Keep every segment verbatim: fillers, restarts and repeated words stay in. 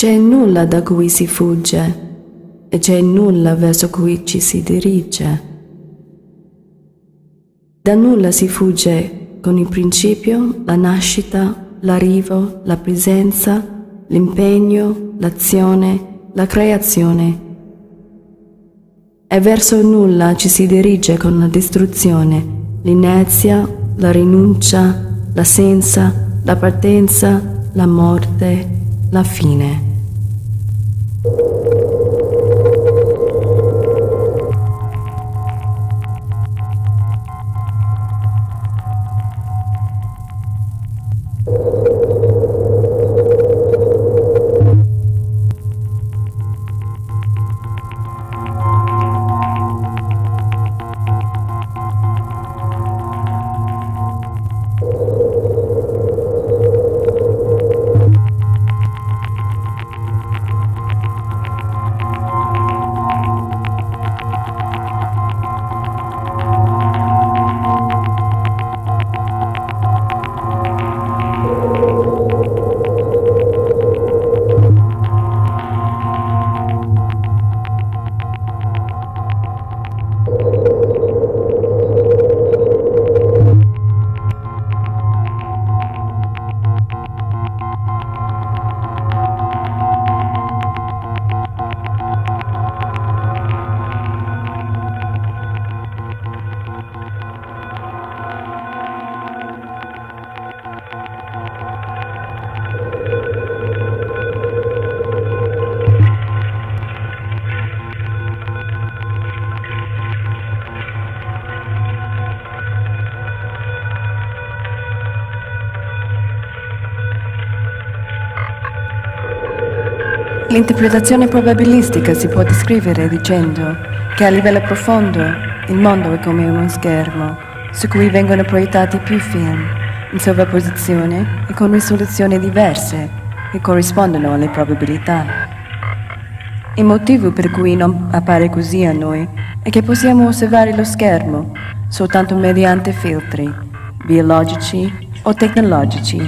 C'è nulla da cui si fugge e c'è nulla verso cui ci si dirige. Da nulla si fugge con il principio, la nascita, l'arrivo, la presenza, l'impegno, l'azione, la creazione. E verso nulla ci si dirige con la distruzione, l'inerzia, la rinuncia, l'assenza, la partenza, la morte, la fine. L'interpretazione probabilistica si può descrivere dicendo che a livello profondo il mondo è come uno schermo su cui vengono proiettati più film in sovrapposizione e con risoluzioni diverse che corrispondono alle probabilità. Il motivo per cui non appare così a noi è che possiamo osservare lo schermo soltanto mediante filtri biologici o tecnologici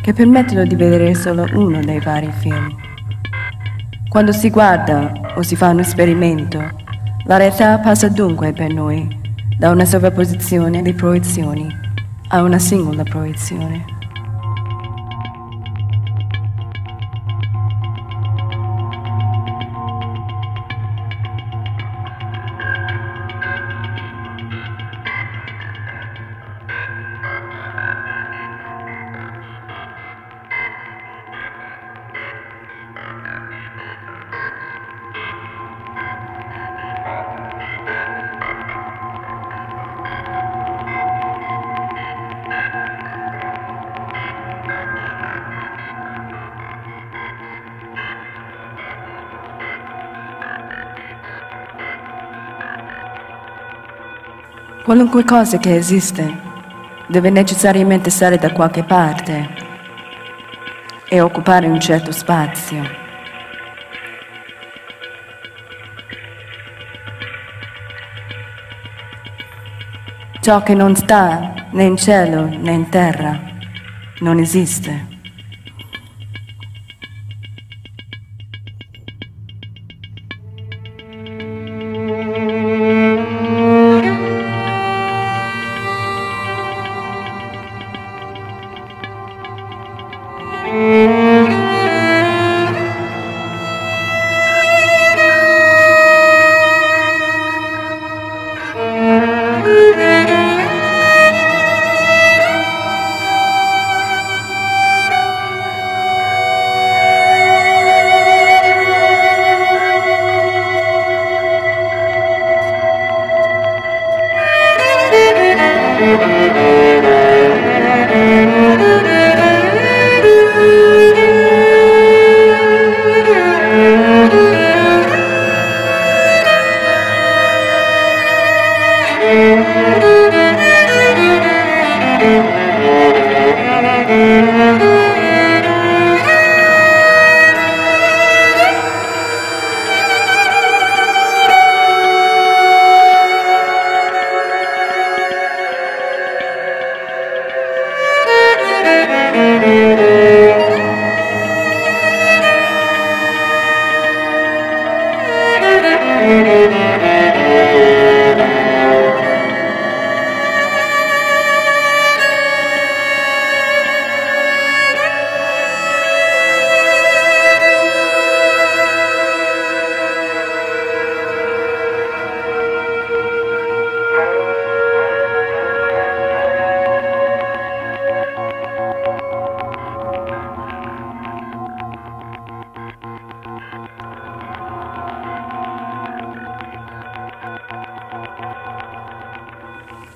che permettono di vedere solo uno dei vari film. Quando si guarda o si fa un esperimento, la realtà passa dunque per noi da una sovrapposizione di proiezioni a una singola proiezione. Qualunque cosa che esiste deve necessariamente stare da qualche parte e occupare un certo spazio. Ciò che non sta né in cielo né in terra non esiste.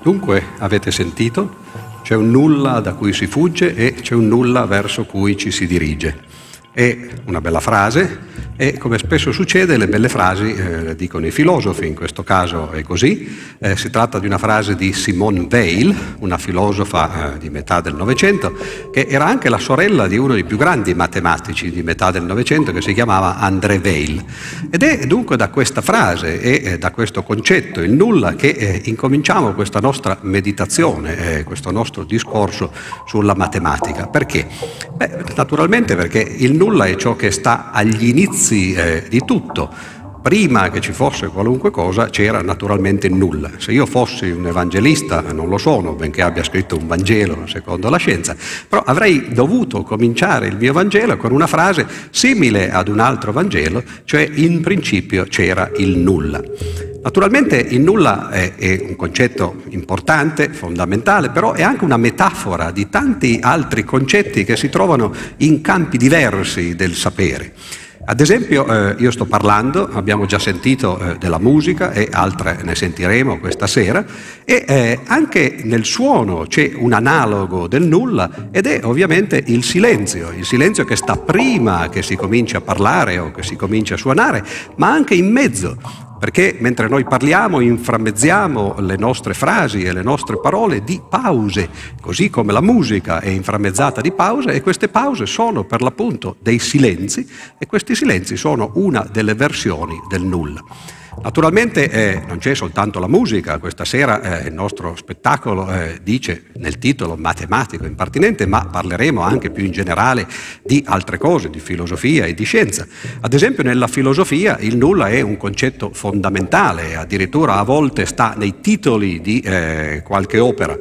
Dunque, avete sentito? C'è un nulla da cui si fugge e c'è un nulla verso cui ci si dirige. È una bella frase e, come spesso succede, le belle frasi eh, le dicono i filosofi, in questo caso è così. Eh, si tratta di una frase di Simone Weil, una filosofa eh, di metà del Novecento, che era anche la sorella di uno dei più grandi matematici di metà del Novecento, che si chiamava André Weil. Ed è dunque da questa frase e eh, da questo concetto, il nulla, che eh, incominciamo questa nostra meditazione, eh, questo nostro discorso sulla matematica. Perché? Beh, naturalmente perché il nulla Nulla è ciò che sta agli inizi eh, di tutto. Prima che ci fosse qualunque cosa c'era naturalmente nulla. Se io fossi un evangelista, non lo sono, benché abbia scritto un Vangelo secondo la scienza, però avrei dovuto cominciare il mio Vangelo con una frase simile ad un altro Vangelo, cioè in principio c'era il nulla. Naturalmente il nulla è, è un concetto importante, fondamentale, però è anche una metafora di tanti altri concetti che si trovano in campi diversi del sapere. Ad esempio, eh, io sto parlando, abbiamo già sentito eh, della musica e altre ne sentiremo questa sera, e eh, anche nel suono c'è un analogo del nulla ed è ovviamente il silenzio, il silenzio che sta prima che si cominci a parlare o che si cominci a suonare, ma anche in mezzo. Perché mentre noi parliamo inframmezziamo le nostre frasi e le nostre parole di pause, così come la musica è inframmezzata di pause, e queste pause sono per l'appunto dei silenzi, e questi silenzi sono una delle versioni del nulla. Naturalmente eh, non c'è soltanto la musica. Questa sera eh, il nostro spettacolo eh, dice nel titolo matematico impertinente, ma parleremo anche più in generale di altre cose, di filosofia e di scienza. Ad esempio nella filosofia il nulla è un concetto fondamentale, addirittura a volte sta nei titoli di eh, qualche opera.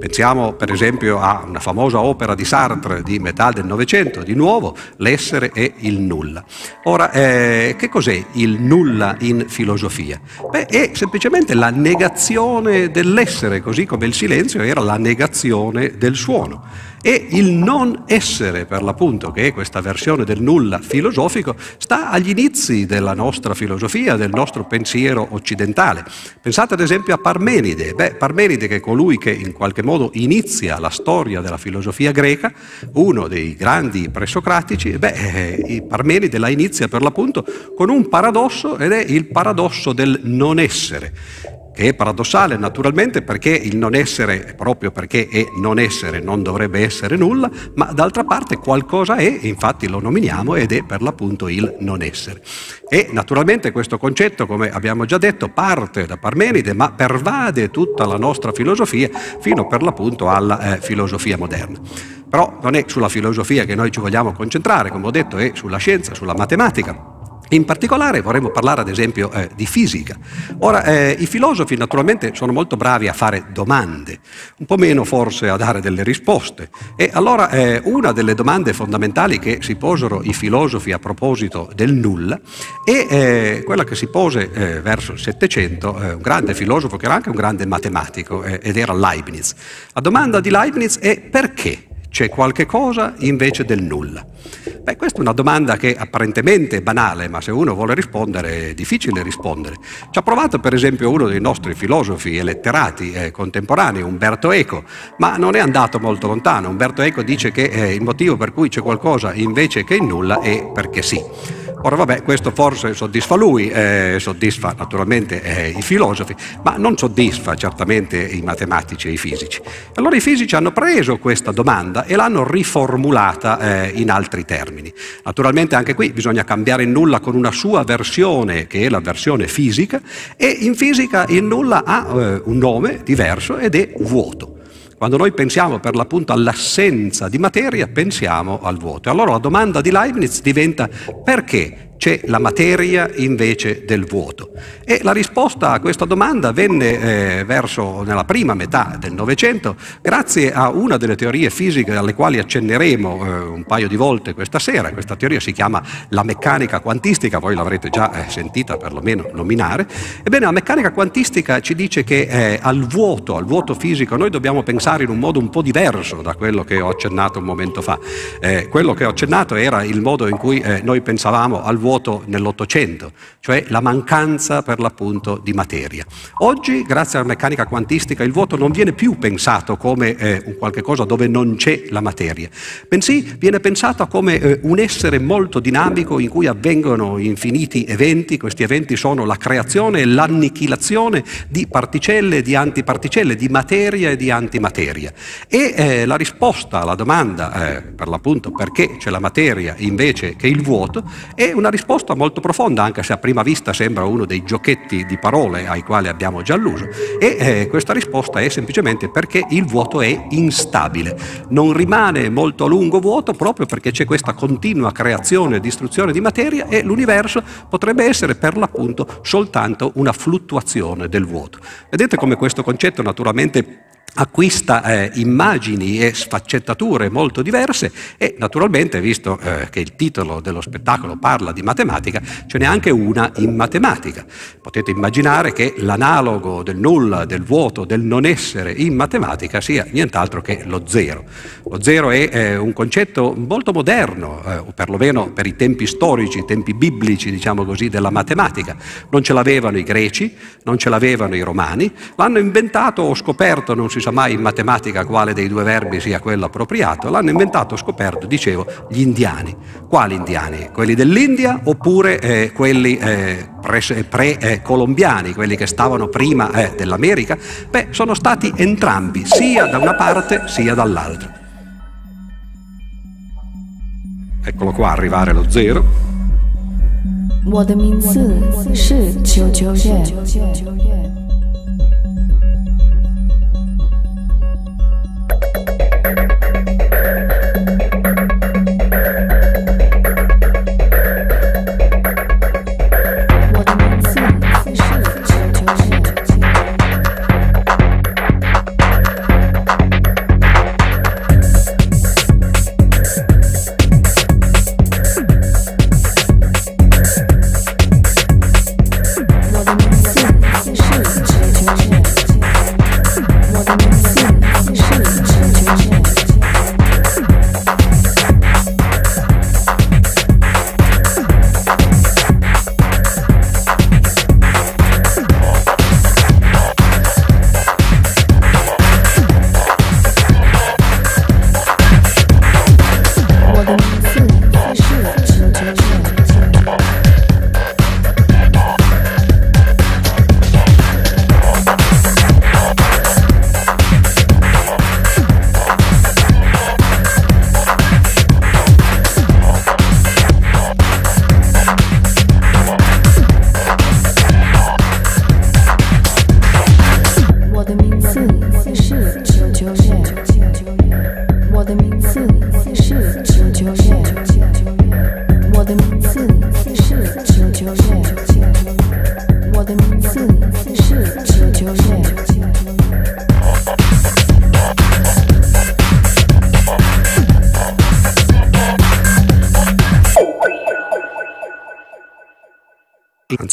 Pensiamo per esempio a una famosa opera di Sartre di metà del Novecento, di nuovo l'essere e il nulla. Ora, eh, che cos'è il nulla in filosofia? Beh, è semplicemente la negazione dell'essere, così come il silenzio era la negazione del suono. E il non essere, per l'appunto, che è questa versione del nulla filosofico, sta agli inizi della nostra filosofia, del nostro pensiero occidentale. Pensate ad esempio a Parmenide. Beh, Parmenide, che è colui che in qualche modo inizia la storia della filosofia greca, uno dei grandi presocratici, beh, Parmenide la inizia per l'appunto con un paradosso, ed è il paradosso del non essere. Che è paradossale naturalmente, perché il non essere, proprio perché è non essere, non dovrebbe essere nulla, ma d'altra parte qualcosa è, infatti lo nominiamo, ed è per l'appunto il non essere. E naturalmente questo concetto, come abbiamo già detto, parte da Parmenide, ma pervade tutta la nostra filosofia fino per l'appunto alla eh, filosofia moderna. Però non è sulla filosofia che noi ci vogliamo concentrare, come ho detto, è sulla scienza, sulla matematica. In particolare vorremmo parlare ad esempio eh, di fisica. Ora, eh, i filosofi naturalmente sono molto bravi a fare domande, un po' meno forse a dare delle risposte. E allora eh, una delle domande fondamentali che si posero i filosofi a proposito del nulla è eh, quella che si pose eh, verso il Settecento eh, un grande filosofo che era anche un grande matematico, eh, ed era Leibniz. La domanda di Leibniz è: perché c'è qualche cosa invece del nulla? Beh, questa è una domanda che apparentemente è banale, ma se uno vuole rispondere è difficile rispondere. Ci ha provato per esempio uno dei nostri filosofi e letterati eh, contemporanei, Umberto Eco, ma non è andato molto lontano. Umberto Eco dice che eh, il motivo per cui c'è qualcosa invece che il nulla è perché sì. Ora vabbè, questo forse soddisfa lui, eh, soddisfa naturalmente eh, i filosofi, ma non soddisfa certamente i matematici e i fisici. Allora i fisici hanno preso questa domanda e l'hanno riformulata eh, in altri termini. Naturalmente anche qui bisogna cambiare il nulla con una sua versione, che è la versione fisica, e in fisica il nulla ha eh, un nome diverso ed è vuoto. Quando noi pensiamo per l'appunto all'assenza di materia, pensiamo al vuoto. Allora la domanda di Leibniz diventa: perché c'è la materia invece del vuoto? E la risposta a questa domanda venne eh, verso nella prima metà del Novecento, grazie a una delle teorie fisiche alle quali accenneremo eh, un paio di volte questa sera. Questa teoria si chiama la meccanica quantistica, voi l'avrete già eh, sentita perlomeno nominare. Ebbene, la meccanica quantistica ci dice che eh, al vuoto, al vuoto fisico, noi dobbiamo pensare in un modo un po' diverso da quello che ho accennato un momento fa. Eh, quello che ho accennato era il modo in cui eh, noi pensavamo al vuoto vuoto nell'Ottocento, cioè la mancanza per l'appunto di materia. Oggi, grazie alla meccanica quantistica, il vuoto non viene più pensato come eh, un qualche cosa dove non c'è la materia, bensì viene pensato come eh, un essere molto dinamico in cui avvengono infiniti eventi. Questi eventi sono la creazione e l'annichilazione di particelle, di antiparticelle, di materia e di antimateria. E eh, la risposta alla domanda, eh, per l'appunto, perché c'è la materia invece che il vuoto, è una risposta molto profonda, anche se a prima vista sembra uno dei giochetti di parole ai quali abbiamo già alluso. E eh, questa risposta è semplicemente perché il vuoto è instabile, non rimane molto a lungo vuoto proprio perché c'è questa continua creazione e distruzione di materia, e l'universo potrebbe essere per l'appunto soltanto una fluttuazione del vuoto. Vedete come questo concetto naturalmente acquista eh, immagini e sfaccettature molto diverse, e naturalmente, visto eh, che il titolo dello spettacolo parla di matematica, ce n'è anche una in matematica. Potete immaginare che l'analogo del nulla, del vuoto, del non essere in matematica sia nient'altro che lo zero. Lo zero è eh, un concetto molto moderno, eh, o perlomeno per i tempi storici, i tempi biblici, diciamo così, della matematica. Non ce l'avevano i greci, non ce l'avevano i romani, l'hanno inventato o scoperto, non si sa mai in matematica quale dei due verbi sia quello appropriato, l'hanno inventato, scoperto, dicevo, gli indiani. Quali indiani? Quelli dell'India oppure eh, quelli eh, pre-colombiani, eh, quelli che stavano prima eh, dell'America? Beh, sono stati entrambi, sia da una parte sia dall'altra. Eccolo qua, arrivare allo zero.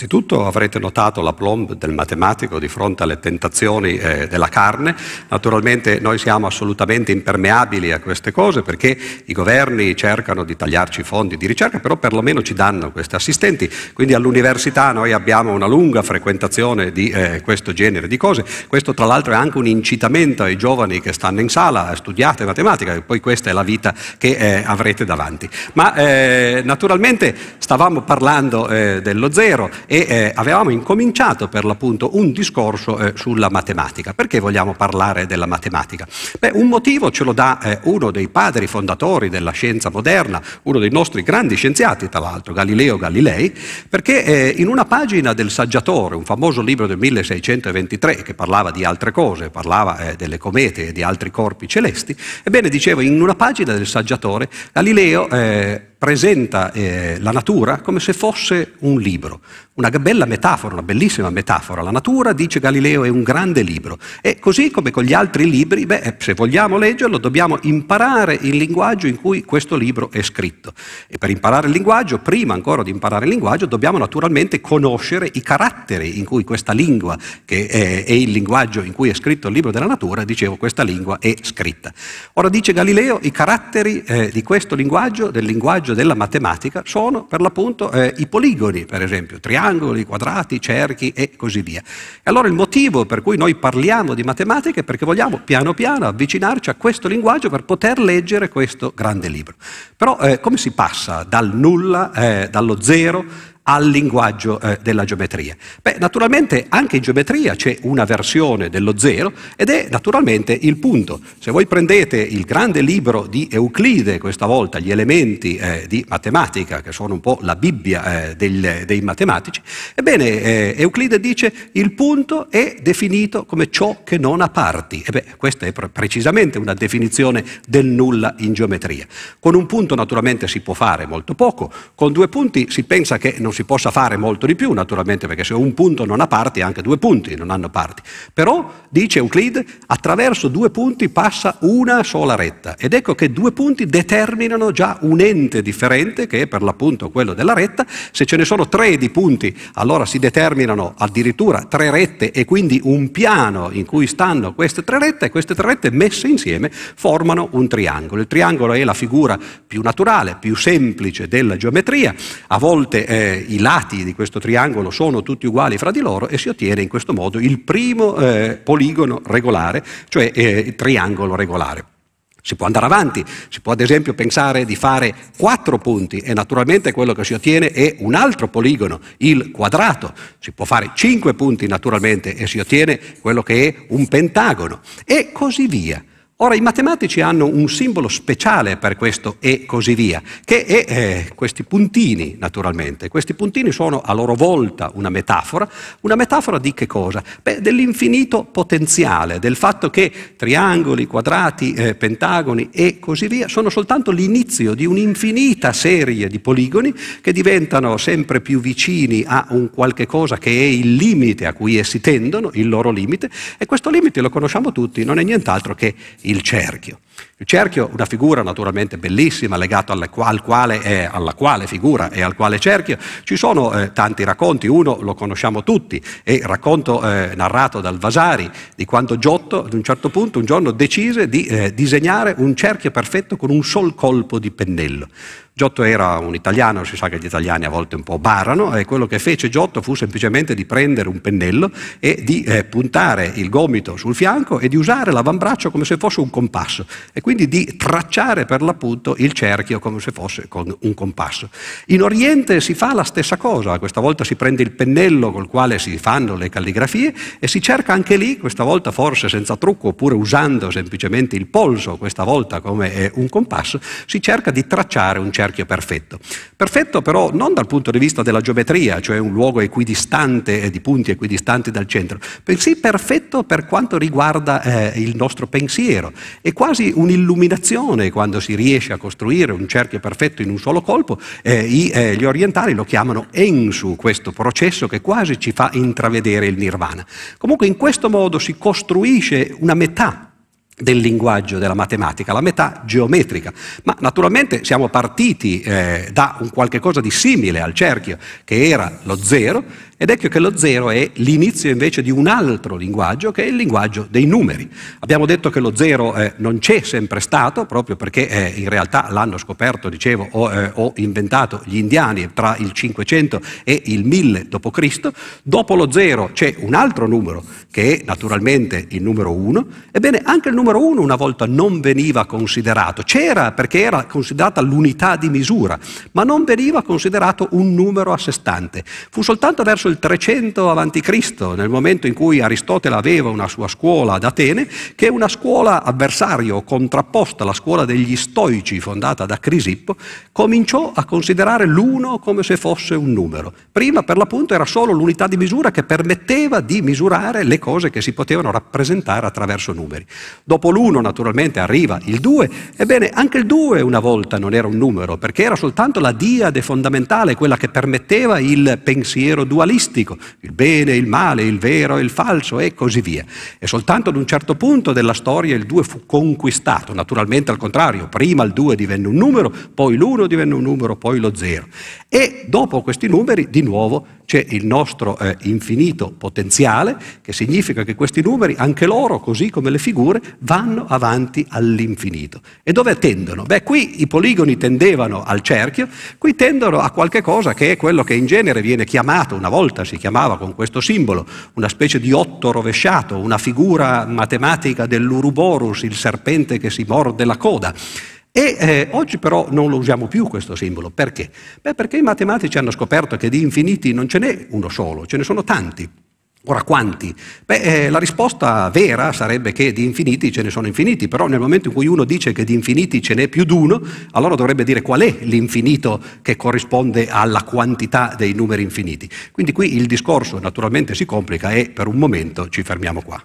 Innanzitutto avrete notato l'aplomb del matematico di fronte alle tentazioni eh, della carne. Naturalmente noi siamo assolutamente impermeabili a queste cose perché i governi cercano di tagliarci i fondi di ricerca, però perlomeno ci danno questi assistenti. Quindi all'università noi abbiamo una lunga frequentazione di eh, questo genere di cose. Questo tra l'altro è anche un incitamento ai giovani che stanno in sala: studiate matematica e poi questa è la vita che eh, avrete davanti. Ma eh, naturalmente stavamo parlando eh, dello zero e eh, avevamo incominciato per l'appunto un discorso eh, sulla matematica. Perché vogliamo parlare della matematica? Beh, un motivo ce lo dà eh, uno dei padri fondatori della scienza moderna, uno dei nostri grandi scienziati tra l'altro, Galileo Galilei, perché eh, in una pagina del Saggiatore, un famoso libro del milleseicentoventitré che parlava di altre cose, parlava eh, delle comete e di altri corpi celesti, ebbene dicevo, in una pagina del Saggiatore Galileo eh, presenta eh, la natura come se fosse un libro. Una bella metafora, una bellissima metafora. La natura, dice Galileo, è un grande libro. E così come con gli altri libri, beh, se vogliamo leggerlo, dobbiamo imparare il linguaggio in cui questo libro è scritto. E per imparare il linguaggio, prima ancora di imparare il linguaggio, dobbiamo naturalmente conoscere i caratteri in cui questa lingua, che è, è il linguaggio in cui è scritto il libro della natura, dicevo, questa lingua è scritta. Ora, dice Galileo, i caratteri eh, di questo linguaggio, del linguaggio della matematica, sono per l'appunto eh, i poligoni, per esempio, triangoli, quadrati, cerchi e così via. E allora il motivo per cui noi parliamo di matematica è perché vogliamo piano piano avvicinarci a questo linguaggio per poter leggere questo grande libro. Però eh, come si passa dal nulla, eh, dallo zero, al linguaggio eh, della geometria? Beh, naturalmente anche in geometria c'è una versione dello zero ed è naturalmente il punto. Se voi prendete il grande libro di Euclide, questa volta gli elementi eh, di matematica, che sono un po' la Bibbia eh, del, dei matematici, ebbene eh, Euclide dice il punto è definito come ciò che non ha parti. E beh, questa è pre- precisamente una definizione del nulla in geometria. Con un punto naturalmente si può fare molto poco, con due punti si pensa che non si possa fare molto di più, naturalmente, perché se un punto non ha parti, anche due punti non hanno parti. Però, dice Euclide, attraverso due punti passa una sola retta, ed ecco che due punti determinano già un ente differente, che è per l'appunto quello della retta. Se ce ne sono tre di punti, allora si determinano addirittura tre rette, e quindi un piano in cui stanno queste tre rette, e queste tre rette messe insieme formano un triangolo. Il triangolo è la figura più naturale, più semplice della geometria. A volte eh, i lati di questo triangolo sono tutti uguali fra di loro e si ottiene in questo modo il primo eh, poligono regolare, cioè eh, il triangolo regolare. Si può andare avanti, si può ad esempio pensare di fare quattro punti e naturalmente quello che si ottiene è un altro poligono, il quadrato. Si può fare cinque punti naturalmente e si ottiene quello che è un pentagono e così via. Ora, i matematici hanno un simbolo speciale per questo e così via, che è eh, questi puntini, naturalmente. Questi puntini sono a loro volta una metafora. Una metafora di che cosa? Beh, dell'infinito potenziale, del fatto che triangoli, quadrati, eh, pentagoni e così via sono soltanto l'inizio di un'infinita serie di poligoni che diventano sempre più vicini a un qualche cosa che è il limite a cui essi tendono, il loro limite, e questo limite lo conosciamo tutti, non è nient'altro che il cerchio. Il cerchio, una figura naturalmente bellissima, legata alla quale, eh, alla quale figura e al quale cerchio ci sono eh, tanti racconti. Uno lo conosciamo tutti, è il racconto eh, narrato dal Vasari di quando Giotto ad un certo punto un giorno decise di eh, disegnare un cerchio perfetto con un sol colpo di pennello. Giotto era un italiano, si sa che gli italiani a volte un po' barano, e quello che fece Giotto fu semplicemente di prendere un pennello e di eh, puntare il gomito sul fianco e di usare l'avambraccio come se fosse un compasso, e quindi di tracciare per l'appunto il cerchio come se fosse con un compasso. In Oriente si fa la stessa cosa, questa volta si prende il pennello col quale si fanno le calligrafie e si cerca anche lì, questa volta forse senza trucco oppure usando semplicemente il polso, questa volta come eh, un compasso, si cerca di tracciare un cerchio. cerchio perfetto. Perfetto però non dal punto di vista della geometria, cioè un luogo equidistante, di punti equidistanti dal centro, bensì perfetto per quanto riguarda eh, il nostro pensiero. È quasi un'illuminazione quando si riesce a costruire un cerchio perfetto in un solo colpo. Eh, i, eh, gli orientali lo chiamano ensu, questo processo che quasi ci fa intravedere il nirvana. Comunque in questo modo si costruisce una metà del linguaggio della matematica, la metà geometrica, ma naturalmente siamo partiti eh, da un qualche cosa di simile al cerchio, che era lo zero, ed ecco che lo zero è l'inizio invece di un altro linguaggio, che è il linguaggio dei numeri. Abbiamo detto che lo zero eh, non c'è sempre stato, proprio perché eh, in realtà l'hanno scoperto, dicevo, o, eh, o inventato gli indiani tra il cinquecento e il mille dopo Cristo. Dopo lo zero c'è un altro numero, che è naturalmente il numero uno. Ebbene, anche il numero uno una volta non veniva considerato. C'era perché era considerata l'unità di misura, ma non veniva considerato un numero a sé stante. Fu soltanto verso il trecento avanti Cristo, nel momento in cui Aristotele aveva una sua scuola ad Atene, che è una scuola avversario, contrapposta alla scuola degli stoici fondata da Crisippo, cominciò a considerare l'uno come se fosse un numero. Prima, per l'appunto, era solo l'unità di misura che permetteva di misurare le cose che si potevano rappresentare attraverso numeri. Dopo l'uno, naturalmente, arriva il due. Ebbene, anche il due una volta non era un numero, perché era soltanto la diade fondamentale, quella che permetteva il pensiero dualistico, il bene e il male, il vero e il falso e così via. E soltanto ad un certo punto della storia il due fu conquistato, naturalmente al contrario, prima il due divenne un numero, poi l'uno divenne un numero, poi lo zero. E dopo questi numeri di nuovo c'è il nostro eh, infinito potenziale, che significa che questi numeri, anche loro, così come le figure, vanno avanti all'infinito. E dove tendono? Beh, qui i poligoni tendevano al cerchio, qui tendono a qualche cosa che è quello che in genere viene chiamato, una volta si chiamava con questo simbolo, una specie di otto rovesciato, una figura matematica dell'Uruborus, il serpente che si morde la coda. E eh, oggi però non lo usiamo più questo simbolo. Perché? Beh, perché i matematici hanno scoperto che di infiniti non ce n'è uno solo, ce ne sono tanti. Ora, quanti? Beh, eh, la risposta vera sarebbe che di infiniti ce ne sono infiniti, però nel momento in cui uno dice che di infiniti ce n'è più di uno, allora dovrebbe dire qual è l'infinito che corrisponde alla quantità dei numeri infiniti. Quindi qui il discorso naturalmente si complica e per un momento ci fermiamo qua.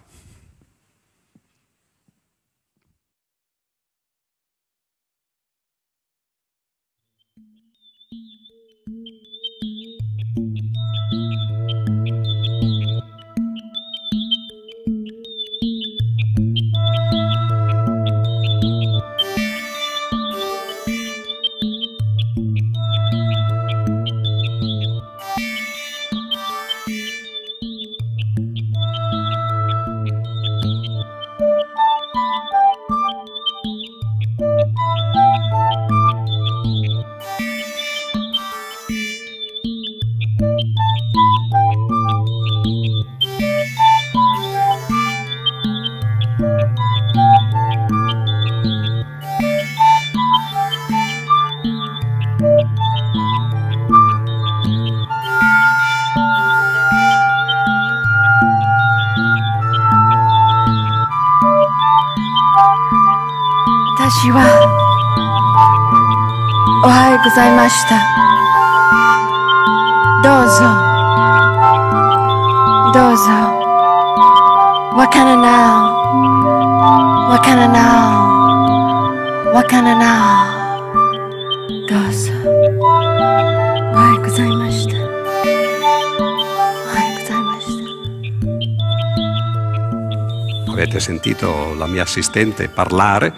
Avete sentito la mia assistente parlare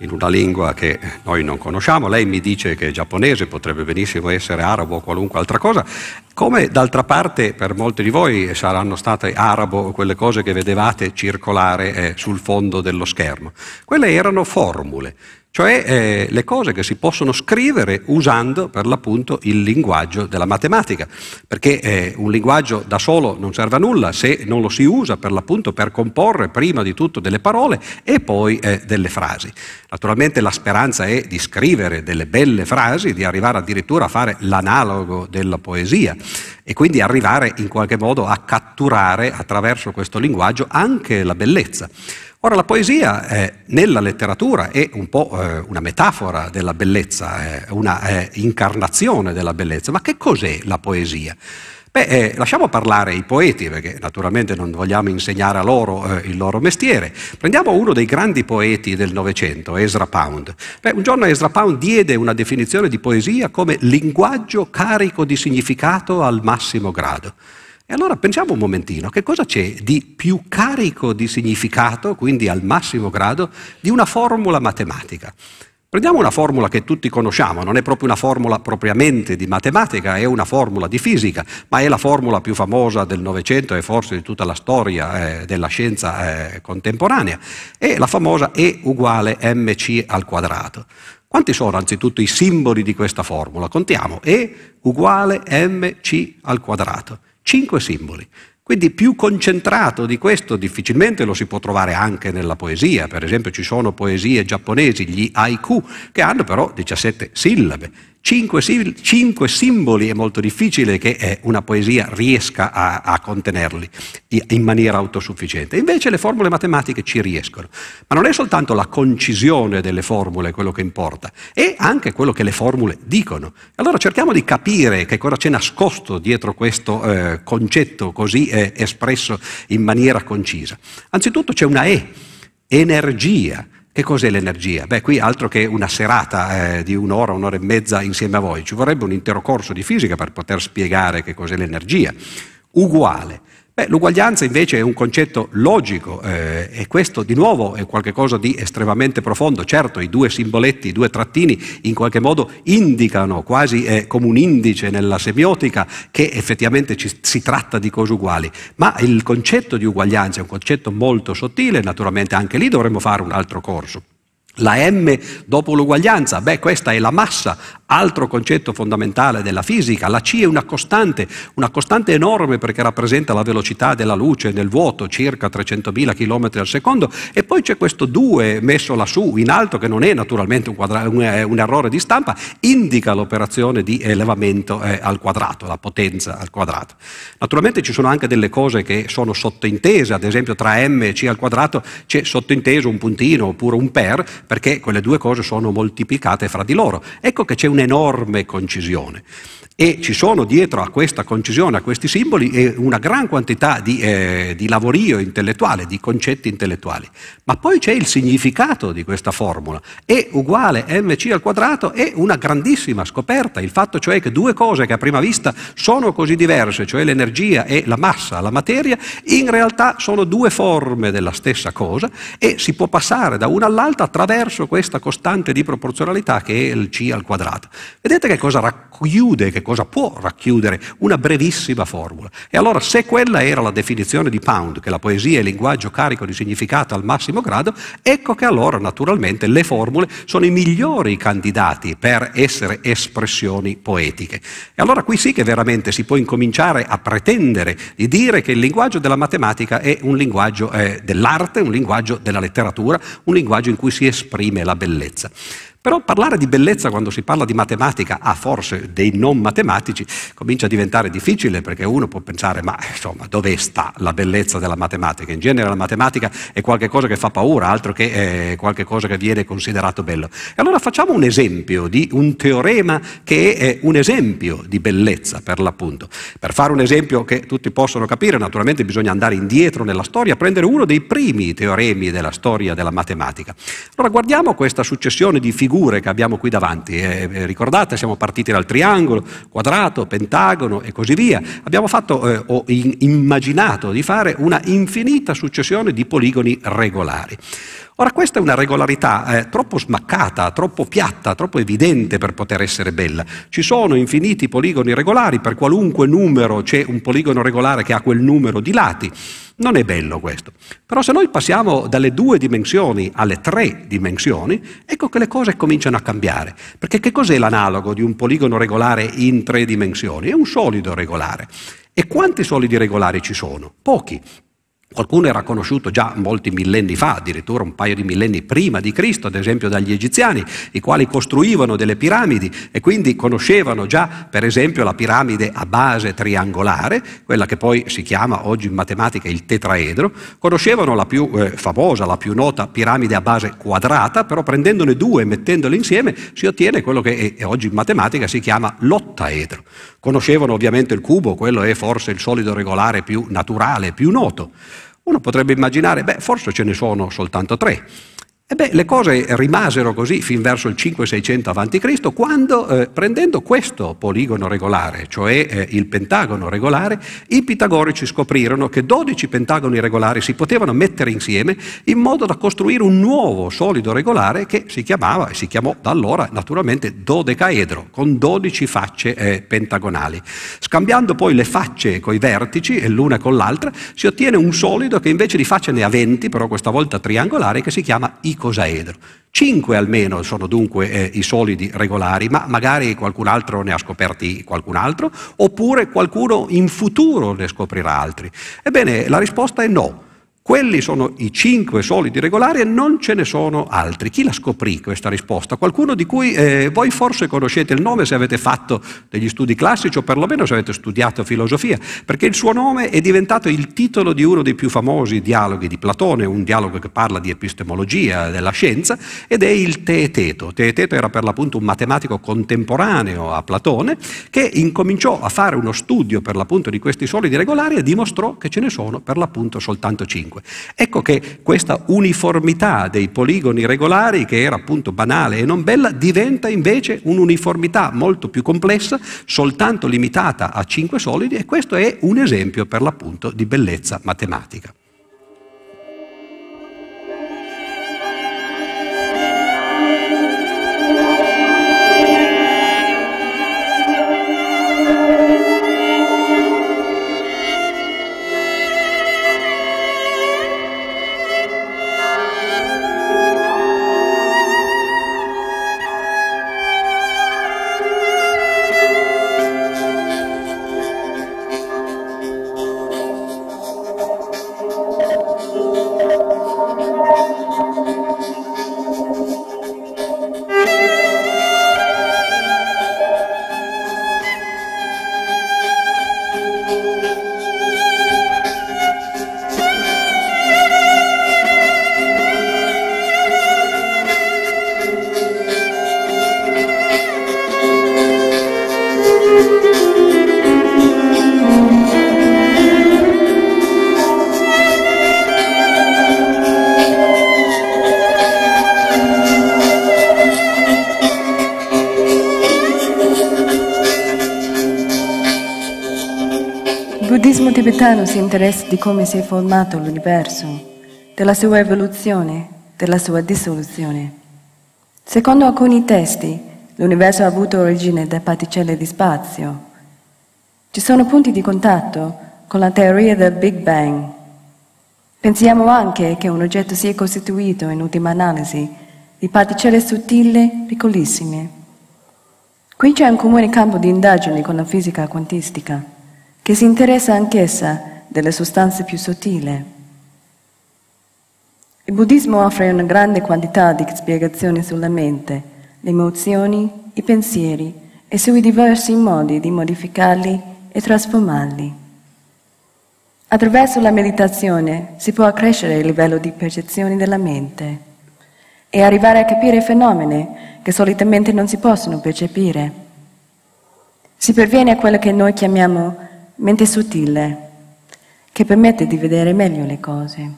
in una lingua che noi non conosciamo. Lei mi dice che è giapponese, potrebbe benissimo essere arabo o qualunque altra cosa, come d'altra parte per molti di voi saranno state arabo quelle cose che vedevate circolare eh, sul fondo dello schermo. Quelle erano formule, cioè eh, le cose che si possono scrivere usando per l'appunto il linguaggio della matematica, perché eh, un linguaggio da solo non serve a nulla se non lo si usa per l'appunto per comporre prima di tutto delle parole e poi eh, delle frasi. Naturalmente la speranza è di scrivere delle belle frasi, di arrivare addirittura a fare l'analogo della poesia e quindi arrivare in qualche modo a catturare attraverso questo linguaggio anche la bellezza. Ora, la poesia eh, nella letteratura è un po' eh, una metafora della bellezza, eh, una eh, incarnazione della bellezza. Ma che cos'è la poesia? Beh, eh, lasciamo parlare i poeti, perché naturalmente non vogliamo insegnare a loro eh, il loro mestiere. Prendiamo uno dei grandi poeti del Novecento, Ezra Pound. Beh, un giorno Ezra Pound diede una definizione di poesia come linguaggio carico di significato al massimo grado. E allora pensiamo un momentino, che cosa c'è di più carico di significato, quindi al massimo grado, di una formula matematica? Prendiamo una formula che tutti conosciamo, non è proprio una formula propriamente di matematica, è una formula di fisica, ma è la formula più famosa del Novecento e forse di tutta la storia eh, della scienza eh, contemporanea. È la famosa E uguale mc al quadrato. Quanti sono anzitutto i simboli di questa formula? Contiamo, E uguale mc al quadrato. Cinque simboli. Quindi più concentrato di questo difficilmente lo si può trovare anche nella poesia. Per esempio ci sono poesie giapponesi, gli haiku, che hanno però diciassette sillabe. Cinque, cinque simboli, è molto difficile che eh, una poesia riesca a, a contenerli in maniera autosufficiente. Invece le formule matematiche ci riescono. Ma non è soltanto la concisione delle formule quello che importa, è anche quello che le formule dicono. Allora cerchiamo di capire che cosa c'è nascosto dietro questo eh, concetto così eh, espresso in maniera concisa. Anzitutto c'è una E, energia. Che cos'è l'energia? Beh, qui altro che una serata eh, di un'ora, un'ora e mezza insieme a voi, ci vorrebbe un intero corso di fisica per poter spiegare che cos'è l'energia. Uguale. Beh, l'uguaglianza invece è un concetto logico eh, e questo di nuovo è qualcosa di estremamente profondo. Certo, i due simboletti, i due trattini in qualche modo indicano, quasi eh, come un indice nella semiotica, che effettivamente ci, si tratta di cose uguali, ma il concetto di uguaglianza è un concetto molto sottile, naturalmente anche lì dovremmo fare un altro corso. La M dopo l'uguaglianza, beh, questa è la massa, altro concetto fondamentale della fisica. La C è una costante, una costante enorme perché rappresenta la velocità della luce nel vuoto, circa trecentomila chilometri al secondo, e poi c'è questo due messo lassù in alto che non è naturalmente un, quadra- un, un errore di stampa, indica l'operazione di elevamento eh, al quadrato, la potenza al quadrato. Naturalmente ci sono anche delle cose che sono sottintese, ad esempio tra M e C al quadrato c'è sottinteso un puntino oppure un per, perché quelle due cose sono moltiplicate fra di loro. Ecco che c'è un'enorme concisione. E ci sono dietro a questa concisione, a questi simboli, una gran quantità di, eh, di lavorio intellettuale, di concetti intellettuali. Ma poi c'è il significato di questa formula. E uguale mc al quadrato è una grandissima scoperta. Il fatto cioè che due cose che a prima vista sono così diverse, cioè l'energia e la massa, la materia, in realtà sono due forme della stessa cosa e si può passare da una all'altra attraverso questa costante di proporzionalità che è il c al quadrato. Vedete che cosa racchiude, che cosa può racchiudere una brevissima formula. E allora, se quella era la definizione di Pound, che la poesia è il linguaggio carico di significato al massimo grado, ecco che allora naturalmente le formule sono i migliori candidati per essere espressioni poetiche. E allora qui sì che veramente si può incominciare a pretendere di dire che il linguaggio della matematica è un linguaggio eh, dell'arte, un linguaggio della letteratura, un linguaggio in cui si esprime la bellezza. Però parlare di bellezza quando si parla di matematica a forse dei non matematici comincia a diventare difficile, perché uno può pensare: ma insomma, dove sta la bellezza della matematica? In genere la matematica è qualcosa che fa paura, altro che eh, qualcosa che viene considerato bello. E allora facciamo un esempio di un teorema che è un esempio di bellezza, per l'appunto. Per fare un esempio che tutti possono capire, naturalmente bisogna andare indietro nella storia, prendere uno dei primi teoremi della storia della matematica. Allora guardiamo questa successione di figure figure che abbiamo qui davanti. Eh, ricordate, siamo partiti dal triangolo, quadrato, pentagono e così via. Abbiamo fatto eh, o in, immaginato di fare una infinita successione di poligoni regolari. Ora, questa è una regolarità eh, troppo smaccata, troppo piatta, troppo evidente per poter essere bella. Ci sono infiniti poligoni regolari, per qualunque numero c'è un poligono regolare che ha quel numero di lati. Non è bello questo. Però se noi passiamo dalle due dimensioni alle tre dimensioni, ecco che le cose cominciano a cambiare. Perché che cos'è l'analogo di un poligono regolare in tre dimensioni? È un solido regolare. E quanti solidi regolari ci sono? Pochi. Qualcuno era conosciuto già molti millenni fa, addirittura un paio di millenni prima di Cristo, ad esempio dagli egiziani, i quali costruivano delle piramidi e quindi conoscevano già, per esempio, la piramide a base triangolare, quella che poi si chiama oggi in matematica il tetraedro. Conoscevano la più eh, famosa, la più nota piramide a base quadrata, però prendendone due e mettendole insieme si ottiene quello che è, oggi in matematica si chiama l'ottaedro. Conoscevano ovviamente il cubo, quello è forse il solido regolare più naturale, più noto. Uno potrebbe immaginare, beh, forse ce ne sono soltanto tre. E beh, le cose rimasero così fin verso il cinque-seicento avanti Cristo, quando eh, prendendo questo poligono regolare, cioè eh, il pentagono regolare, i pitagorici scoprirono che dodici pentagoni regolari si potevano mettere insieme in modo da costruire un nuovo solido regolare che si chiamava, e si chiamò da allora naturalmente, dodecaedro, con dodici facce eh, pentagonali. Scambiando poi le facce coi vertici e l'una con l'altra si ottiene un solido che invece di facce ne ha venti, però questa volta triangolare, che si chiama icosaedro. Cinque almeno sono dunque eh, i solidi regolari, ma magari qualcun altro ne ha scoperti qualcun altro, oppure qualcuno in futuro ne scoprirà altri. Ebbene, la risposta è no. Quelli sono i cinque solidi regolari e non ce ne sono altri. Chi la scoprì questa risposta? Qualcuno di cui eh, voi forse conoscete il nome se avete fatto degli studi classici o perlomeno se avete studiato filosofia, perché il suo nome è diventato il titolo di uno dei più famosi dialoghi di Platone, un dialogo che parla di epistemologia, della scienza, ed è il Teeteto. Teeteto era per l'appunto un matematico contemporaneo a Platone che incominciò a fare uno studio per l'appunto di questi solidi regolari e dimostrò che ce ne sono per l'appunto soltanto cinque. Ecco che questa uniformità dei poligoni regolari, che era appunto banale e non bella, diventa invece un'uniformità molto più complessa, soltanto limitata a cinque solidi, e questo è un esempio per l'appunto di bellezza matematica. Il tibetano si interessa di come si è formato l'universo, della sua evoluzione, della sua dissoluzione. Secondo alcuni testi, l'universo ha avuto origine da particelle di spazio. Ci sono punti di contatto con la teoria del Big Bang. Pensiamo anche che un oggetto sia costituito, in ultima analisi, di particelle sottili piccolissime. Qui c'è un comune campo di indagine con la fisica quantistica, che si interessa anch'essa delle sostanze più sottili. Il buddismo offre una grande quantità di spiegazioni sulla mente, le emozioni, i pensieri e sui diversi modi di modificarli e trasformarli. Attraverso la meditazione si può accrescere il livello di percezione della mente e arrivare a capire fenomeni che solitamente non si possono percepire. Si perviene a quello che noi chiamiamo mente sottile, che permette di vedere meglio le cose.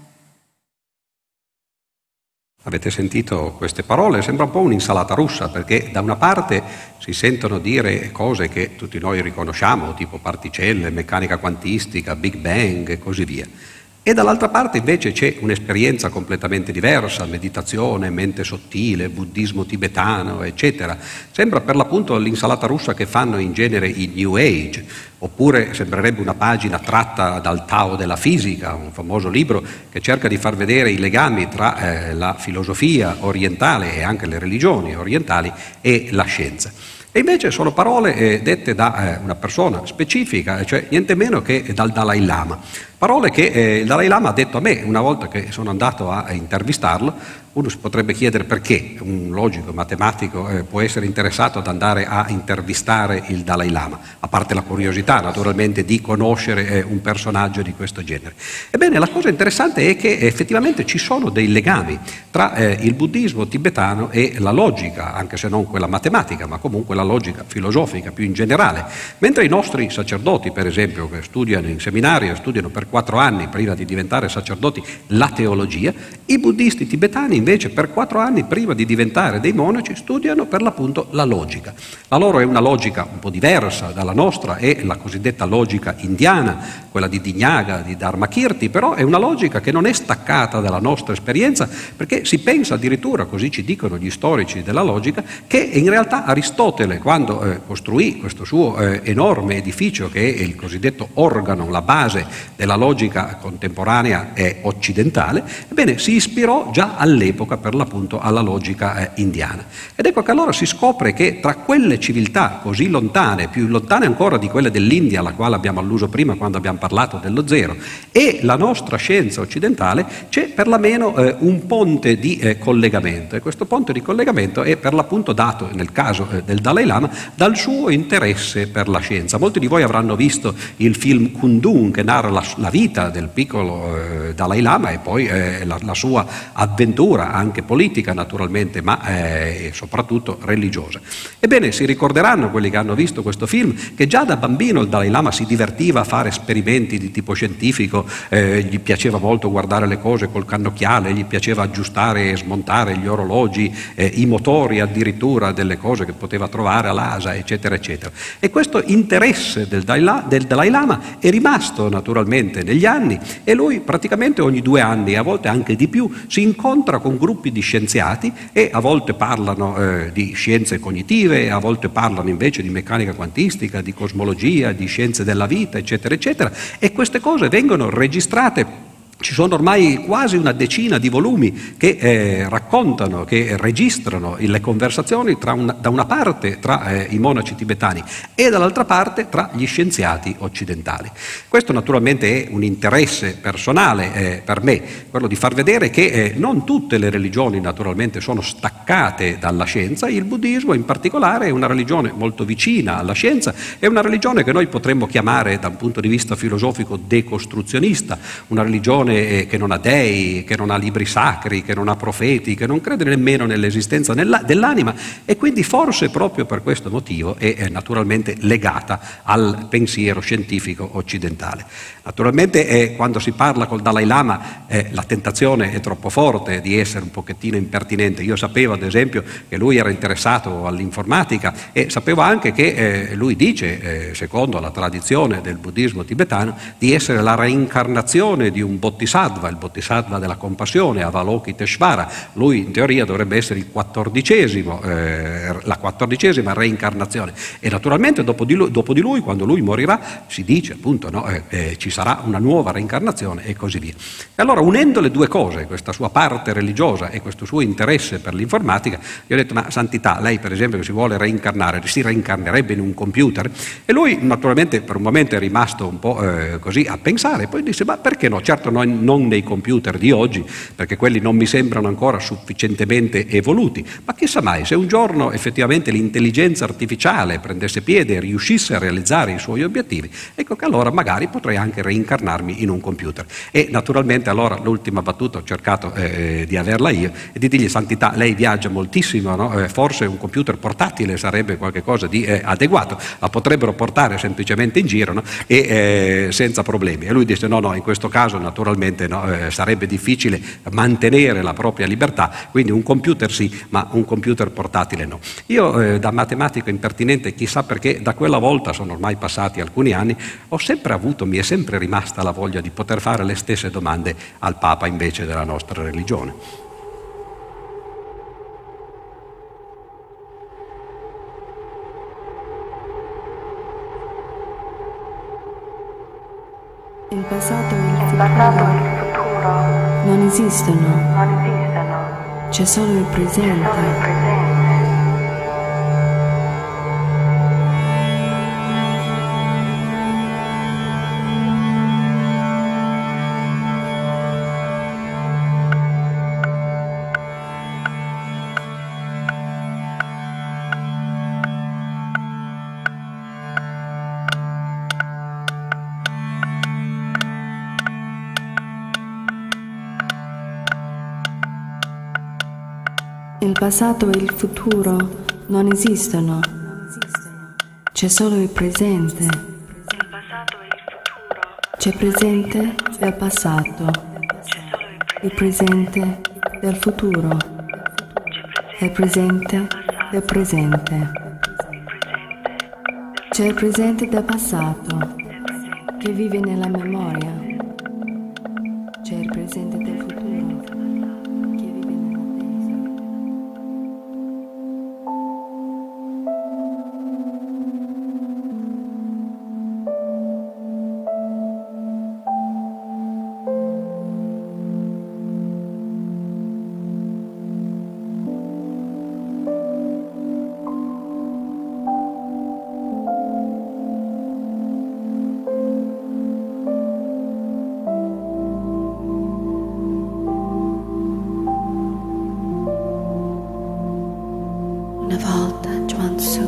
Avete sentito queste parole? Sembra un po' un'insalata russa, perché da una parte si sentono dire cose che tutti noi riconosciamo, tipo particelle, meccanica quantistica, Big Bang e così via, e dall'altra parte invece c'è un'esperienza completamente diversa, meditazione, mente sottile, buddismo tibetano, eccetera. Sembra per l'appunto l'insalata russa che fanno in genere i New Age, oppure sembrerebbe una pagina tratta dal Tao della fisica, un famoso libro che cerca di far vedere i legami tra eh, la filosofia orientale e anche le religioni orientali e la scienza. E invece sono parole eh, dette da eh, una persona specifica, cioè niente meno che dal Dalai Lama. Parole che eh, il Dalai Lama ha detto a me una volta che sono andato a, a intervistarlo. Uno si potrebbe chiedere perché un logico matematico eh, può essere interessato ad andare a intervistare il Dalai Lama, a parte la curiosità naturalmente di conoscere eh, un personaggio di questo genere. Ebbene, la cosa interessante è che effettivamente ci sono dei legami tra eh, il buddismo tibetano e la logica, anche se non quella matematica, ma comunque la logica filosofica più in generale. Mentre i nostri sacerdoti, per esempio, che studiano in seminario, studiano per quattro anni prima di diventare sacerdoti la teologia, i buddisti tibetani invece per quattro anni prima di diventare dei monaci studiano per l'appunto la logica. La loro è una logica un po' diversa dalla nostra, è la cosiddetta logica indiana, quella di Dignaga, di Dharmakirti, però è una logica che non è staccata dalla nostra esperienza, perché si pensa addirittura, così ci dicono gli storici della logica, che in realtà Aristotele, quando eh, costruì questo suo eh, enorme edificio che è il cosiddetto organo, la base della logica contemporanea e occidentale, ebbene si ispirò già all'epoca dell'epoca per l'appunto alla logica eh, indiana. Ed ecco che allora si scopre che tra quelle civiltà così lontane, più lontane ancora di quelle dell'India, alla quale abbiamo alluso prima quando abbiamo parlato dello zero, e la nostra scienza occidentale, c'è perlomeno eh, un ponte di eh, collegamento, e questo ponte di collegamento è per l'appunto dato, nel caso eh, del Dalai Lama, dal suo interesse per la scienza. Molti di voi avranno visto il film Kundun, che narra la, la vita del piccolo eh, Dalai Lama e poi eh, la, la sua avventura anche politica naturalmente, ma eh, soprattutto religiosa. Ebbene, si ricorderanno quelli che hanno visto questo film che già da bambino il Dalai Lama si divertiva a fare esperimenti di tipo scientifico, eh, gli piaceva molto guardare le cose col cannocchiale, gli piaceva aggiustare e smontare gli orologi, eh, i motori addirittura delle cose che poteva trovare all'A S A, eccetera eccetera. E questo interesse del Dalai, del Dalai Lama è rimasto naturalmente negli anni, e lui praticamente ogni due anni, a volte anche di più, si incontra con gruppi di scienziati, e a volte parlano eh, di scienze cognitive, a volte parlano invece di meccanica quantistica, di cosmologia, di scienze della vita, eccetera eccetera, e queste cose vengono registrate. Ci sono ormai quasi una decina di volumi che eh, raccontano, che registrano le conversazioni tra una, da una parte tra eh, i monaci tibetani e dall'altra parte tra gli scienziati occidentali. Questo naturalmente è un interesse personale eh, per me, quello di far vedere che eh, non tutte le religioni naturalmente sono staccate dalla scienza. Il buddismo in particolare è una religione molto vicina alla scienza, è una religione che noi potremmo chiamare da un punto di vista filosofico decostruzionista, una religione che non ha dei, che non ha libri sacri, che non ha profeti, che non crede nemmeno nell'esistenza dell'anima, e quindi forse proprio per questo motivo è naturalmente legata al pensiero scientifico occidentale. Naturalmente eh, quando si parla col Dalai Lama eh, la tentazione è troppo forte di essere un pochettino impertinente. Io sapevo ad esempio che lui era interessato all'informatica, e sapevo anche che eh, lui dice, eh, secondo la tradizione del buddismo tibetano, di essere la reincarnazione di un bodhisattva, il bodhisattva della compassione, Avalokiteshvara. Lui in teoria dovrebbe essere il quattordicesimo, eh, la quattordicesima reincarnazione, e naturalmente dopo di lui, dopo di lui quando lui morirà, si dice appunto no, eh, eh, ci sarà una nuova reincarnazione e così via. E allora, unendo le due cose, questa sua parte religiosa e questo suo interesse per l'informatica, gli ho detto: ma santità, lei per esempio che si vuole reincarnare, si reincarnerebbe in un computer? E lui naturalmente per un momento è rimasto un po' eh, così a pensare, poi disse: ma perché no? Certo no, non nei computer di oggi, perché quelli non mi sembrano ancora sufficientemente evoluti, ma chissà mai, se un giorno effettivamente l'intelligenza artificiale prendesse piede e riuscisse a realizzare i suoi obiettivi, ecco che allora magari potrei anche reincarnarmi in un computer. E naturalmente allora l'ultima battuta ho cercato eh, di averla io e di dirgli: santità, lei viaggia moltissimo, no? eh, forse un computer portatile sarebbe qualcosa di eh, adeguato, la potrebbero portare semplicemente in giro, no? e eh, senza problemi. E lui disse: no no, in questo caso naturalmente No, eh, sarebbe difficile mantenere la propria libertà, quindi un computer sì, ma un computer portatile no. Io eh, da matematico impertinente, chissà perché, da quella volta, sono ormai passati alcuni anni, ho sempre avuto, mi è sempre rimasta la voglia di poter fare le stesse domande al Papa invece della nostra religione. Il passato e il futuro non esistono, non esistono. C'è solo il presente. C'è solo il presente. Il passato e il futuro non esistono, c'è solo il presente. C'è presente del passato, il presente del futuro, il presente del presente. C'è il presente del passato che vive nella memoria, c'è il presente del futuro. Una volta Zhuangzi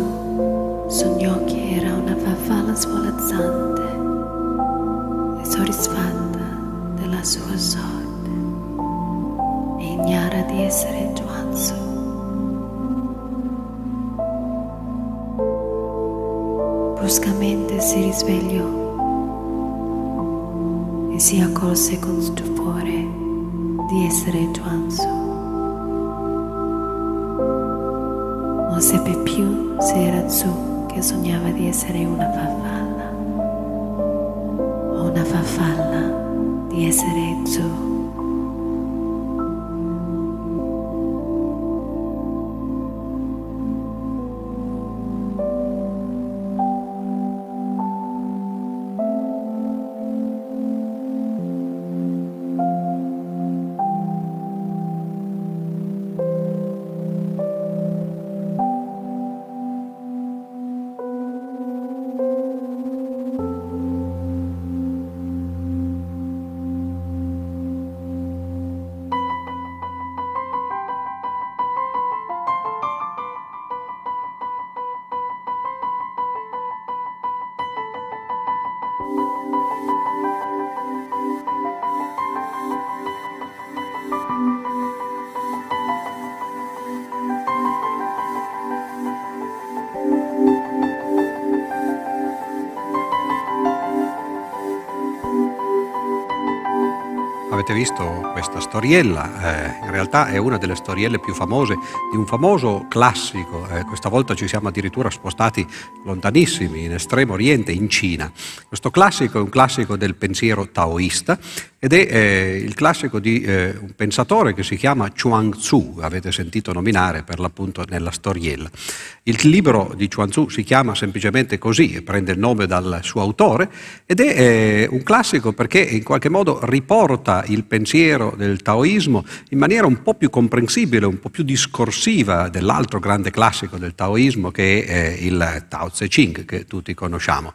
sognò che era una farfalla svolazzante e soddisfatta della sua sorte e ignara di essere Zhuangzi. Bruscamente si risvegliò e si accorse con stupore di essere Zhuangzi. Non seppe più se era Zhu che sognava di essere una farfalla o una farfalla di essere Zhu. Avete visto questa storiella? Eh, in realtà è una delle storielle più famose di un famoso classico. Eh, questa volta ci siamo addirittura spostati lontanissimi, in Estremo Oriente, in Cina. Questo classico è un classico del pensiero taoista ed è eh, il classico di eh, un pensatore che si chiama Zhuangzi, avete sentito nominare per l'appunto nella storiella. Il libro di Zhuangzi si chiama semplicemente così, prende il nome dal suo autore, ed è eh, un classico perché in qualche modo riporta il pensiero del taoismo in maniera un po' più comprensibile, un po' più discorsiva dell'altro grande classico del taoismo che è il Tao Tse Ching, che tutti conosciamo.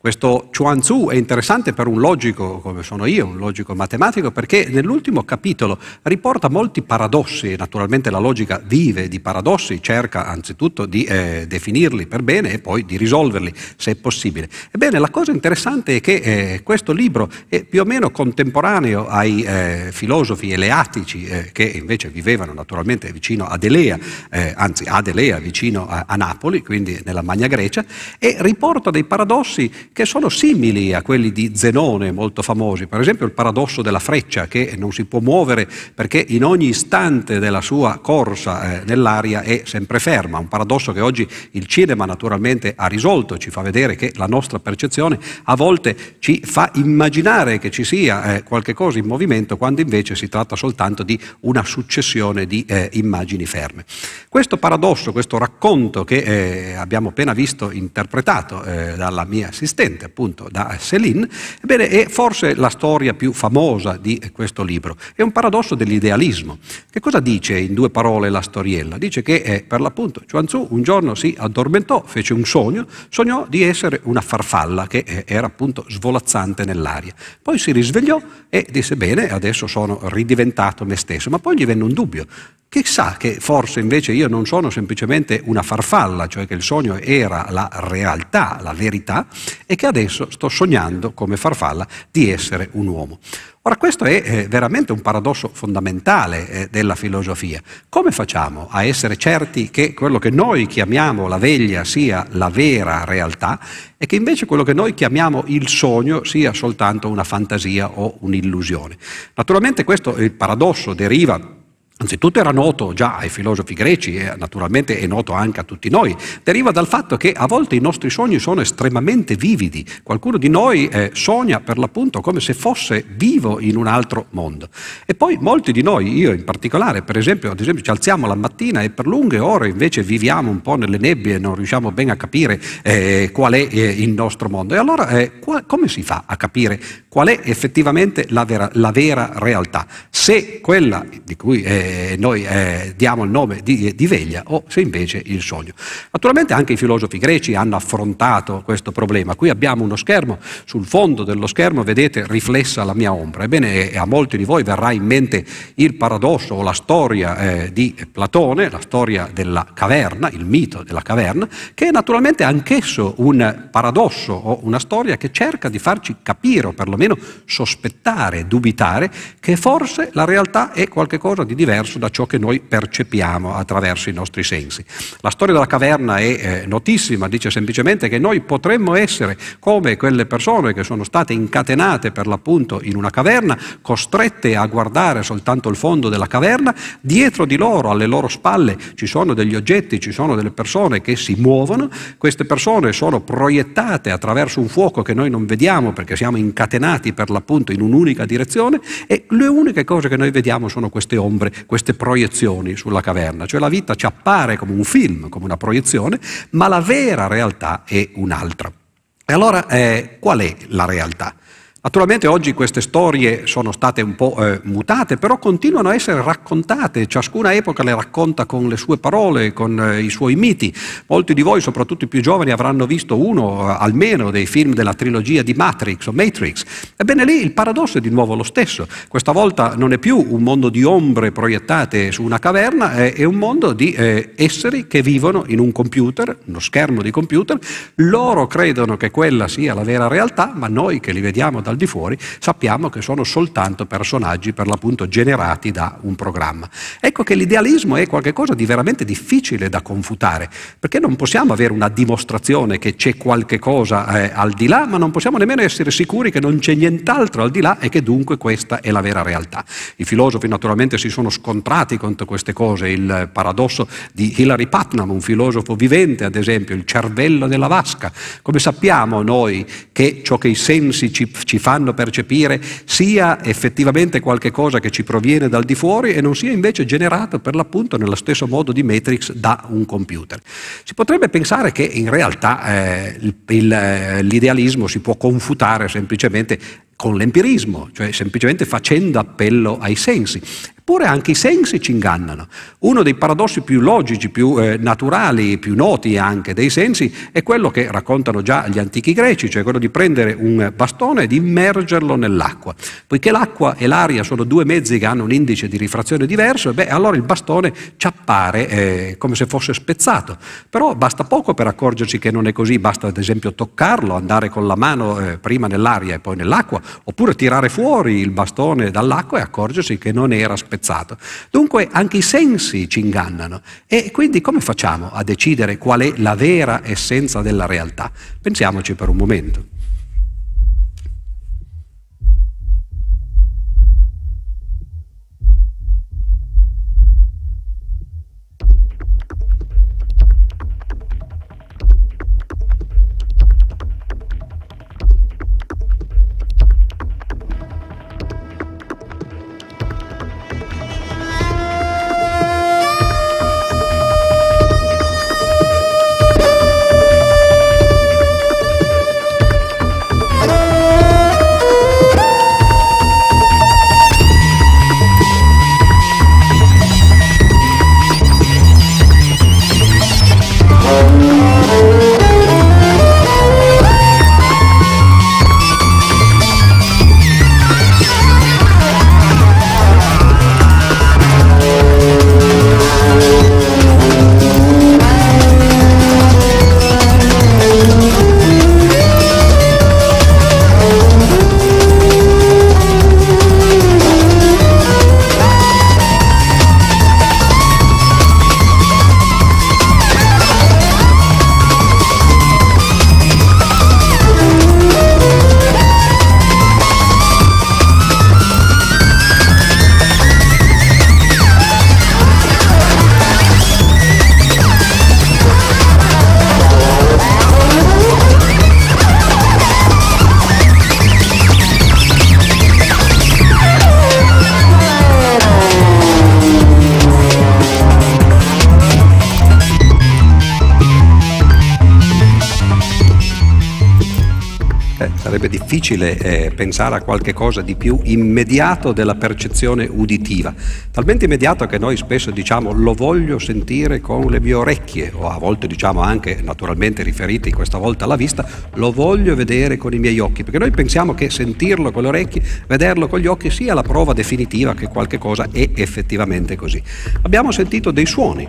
Questo Zhuangzi è interessante per un logico come sono io, un logico matematico, perché nell'ultimo capitolo riporta molti paradossi. Naturalmente la logica vive di paradossi, cerca anzitutto di eh, definirli per bene e poi di risolverli se è possibile. Ebbene, la cosa interessante è che eh, questo libro è più o meno contemporaneo ai eh, filosofi eleatici eh, che invece vivevano naturalmente vicino ad Elea, eh, anzi ad Elea vicino a, a Napoli, quindi nella Magna Grecia, e riporta dei paradossi che sono simili a quelli di Zenone, molto famosi. Per esempio il paradosso della freccia, che non si può muovere perché in ogni istante della sua corsa eh, nell'aria è sempre ferma. Un paradosso che oggi il cinema naturalmente ha risolto, ci fa vedere che la nostra percezione a volte ci fa immaginare che ci sia eh, qualche cosa in movimento, quando invece si tratta soltanto di una successione di eh, immagini ferme. Questo paradosso, questo racconto che eh, abbiamo appena visto interpretato eh, dalla mia assistente, appunto da Céline, ebbene è forse la storia più famosa di questo libro. È un paradosso dell'idealismo. Che cosa dice in due parole la storiella? Dice che eh, per l'appunto Zhuangzi un giorno si addormentò, fece un sogno, sognò di essere una farfalla che eh, era appunto svolazzante nell'aria. Poi si risvegliò e disse: bene, adesso sono ridiventato me stesso. Ma poi gli venne un dubbio. Chissà che forse invece io non sono semplicemente una farfalla, cioè che il sogno era la realtà, la verità, e che adesso sto sognando come farfalla di essere un uomo. Ora, questo è eh, veramente un paradosso fondamentale eh, della filosofia. Come facciamo a essere certi che quello che noi chiamiamo la veglia sia la vera realtà e che invece quello che noi chiamiamo il sogno sia soltanto una fantasia o un'illusione? Naturalmente questo il paradosso deriva. Anzitutto era noto già ai filosofi greci e naturalmente è noto anche a tutti noi. Deriva dal fatto che a volte i nostri sogni sono estremamente vividi. Qualcuno di noi eh, sogna per l'appunto come se fosse vivo in un altro mondo. E poi molti di noi, io in particolare, per esempio, ad esempio ci alziamo la mattina e per lunghe ore invece viviamo un po' nelle nebbie e non riusciamo ben a capire eh, qual è eh, il nostro mondo. E allora eh, qua, come si fa a capire qual è effettivamente la vera, la vera realtà? Se quella di cui... Eh, eh, noi eh, diamo il nome di, di veglia o se invece il sogno. Naturalmente anche i filosofi greci hanno affrontato questo problema. Qui abbiamo uno schermo, sul fondo dello schermo vedete riflessa la mia ombra. Ebbene, a molti di voi verrà in mente il paradosso o la storia eh, di Platone, la storia della caverna, il mito della caverna, che è naturalmente anch'esso un paradosso o una storia che cerca di farci capire o perlomeno sospettare, dubitare che forse la realtà è qualcosa di diverso da ciò che noi percepiamo attraverso i nostri sensi. La storia della caverna è eh, notissima, dice semplicemente che noi potremmo essere come quelle persone che sono state incatenate per l'appunto in una caverna, costrette a guardare soltanto il fondo della caverna, dietro di loro, alle loro spalle, ci sono degli oggetti, ci sono delle persone che si muovono, queste persone sono proiettate attraverso un fuoco che noi non vediamo perché siamo incatenati per l'appunto in un'unica direzione, e le uniche cose che noi vediamo sono queste ombre, queste proiezioni sulla caverna, cioè la vita ci appare come un film, come una proiezione, ma la vera realtà è un'altra. E allora eh, qual è la realtà? Naturalmente oggi queste storie sono state un po' eh, mutate, però continuano a essere raccontate, ciascuna epoca le racconta con le sue parole, con eh, i suoi miti. Molti di voi, soprattutto i più giovani, avranno visto uno eh, almeno dei film della trilogia di Matrix o Matrix. Ebbene lì il paradosso è di nuovo lo stesso, questa volta non è più un mondo di ombre proiettate su una caverna, eh, è un mondo di eh, esseri che vivono in un computer, uno schermo di computer, loro credono che quella sia la vera realtà, ma noi che li vediamo da al di fuori sappiamo che sono soltanto personaggi per l'appunto generati da un programma. Ecco che l'idealismo è qualcosa di veramente difficile da confutare, perché non possiamo avere una dimostrazione che c'è qualche cosa eh, al di là, ma non possiamo nemmeno essere sicuri che non c'è nient'altro al di là e che dunque questa è la vera realtà. I filosofi naturalmente si sono scontrati contro queste cose, il paradosso di Hilary Putnam, un filosofo vivente ad esempio, il cervello della vasca. Come sappiamo noi che ciò che i sensi ci, ci fanno percepire sia effettivamente qualche cosa che ci proviene dal di fuori e non sia invece generato per l'appunto nello stesso modo di Matrix da un computer? Si potrebbe pensare che in realtà eh, il, il, l'idealismo si può confutare semplicemente con l'empirismo, cioè semplicemente facendo appello ai sensi. Eppure anche i sensi ci ingannano. Uno dei paradossi più logici, più eh, naturali, più noti anche dei sensi è quello che raccontano già gli antichi greci, cioè quello di prendere un bastone e di immergerlo nell'acqua. Poiché l'acqua e l'aria sono due mezzi che hanno un indice di rifrazione diverso, beh, allora il bastone ci appare eh, come se fosse spezzato. Però basta poco per accorgersi che non è così, basta ad esempio toccarlo, andare con la mano eh, prima nell'aria e poi nell'acqua, oppure tirare fuori il bastone dall'acqua e accorgersi che non era spezzato. Dunque anche i sensi ci ingannano, e quindi come facciamo a decidere qual è la vera essenza della realtà? Pensiamoci per un momento. sarebbe difficile eh, pensare a qualche cosa di più immediato della percezione uditiva, talmente immediato che noi spesso diciamo lo voglio sentire con le mie orecchie, o a volte diciamo anche, naturalmente riferiti questa volta alla vista, lo voglio vedere con i miei occhi, perché noi pensiamo che sentirlo con le orecchie, vederlo con gli occhi sia la prova definitiva che qualche cosa è effettivamente così. Abbiamo sentito dei suoni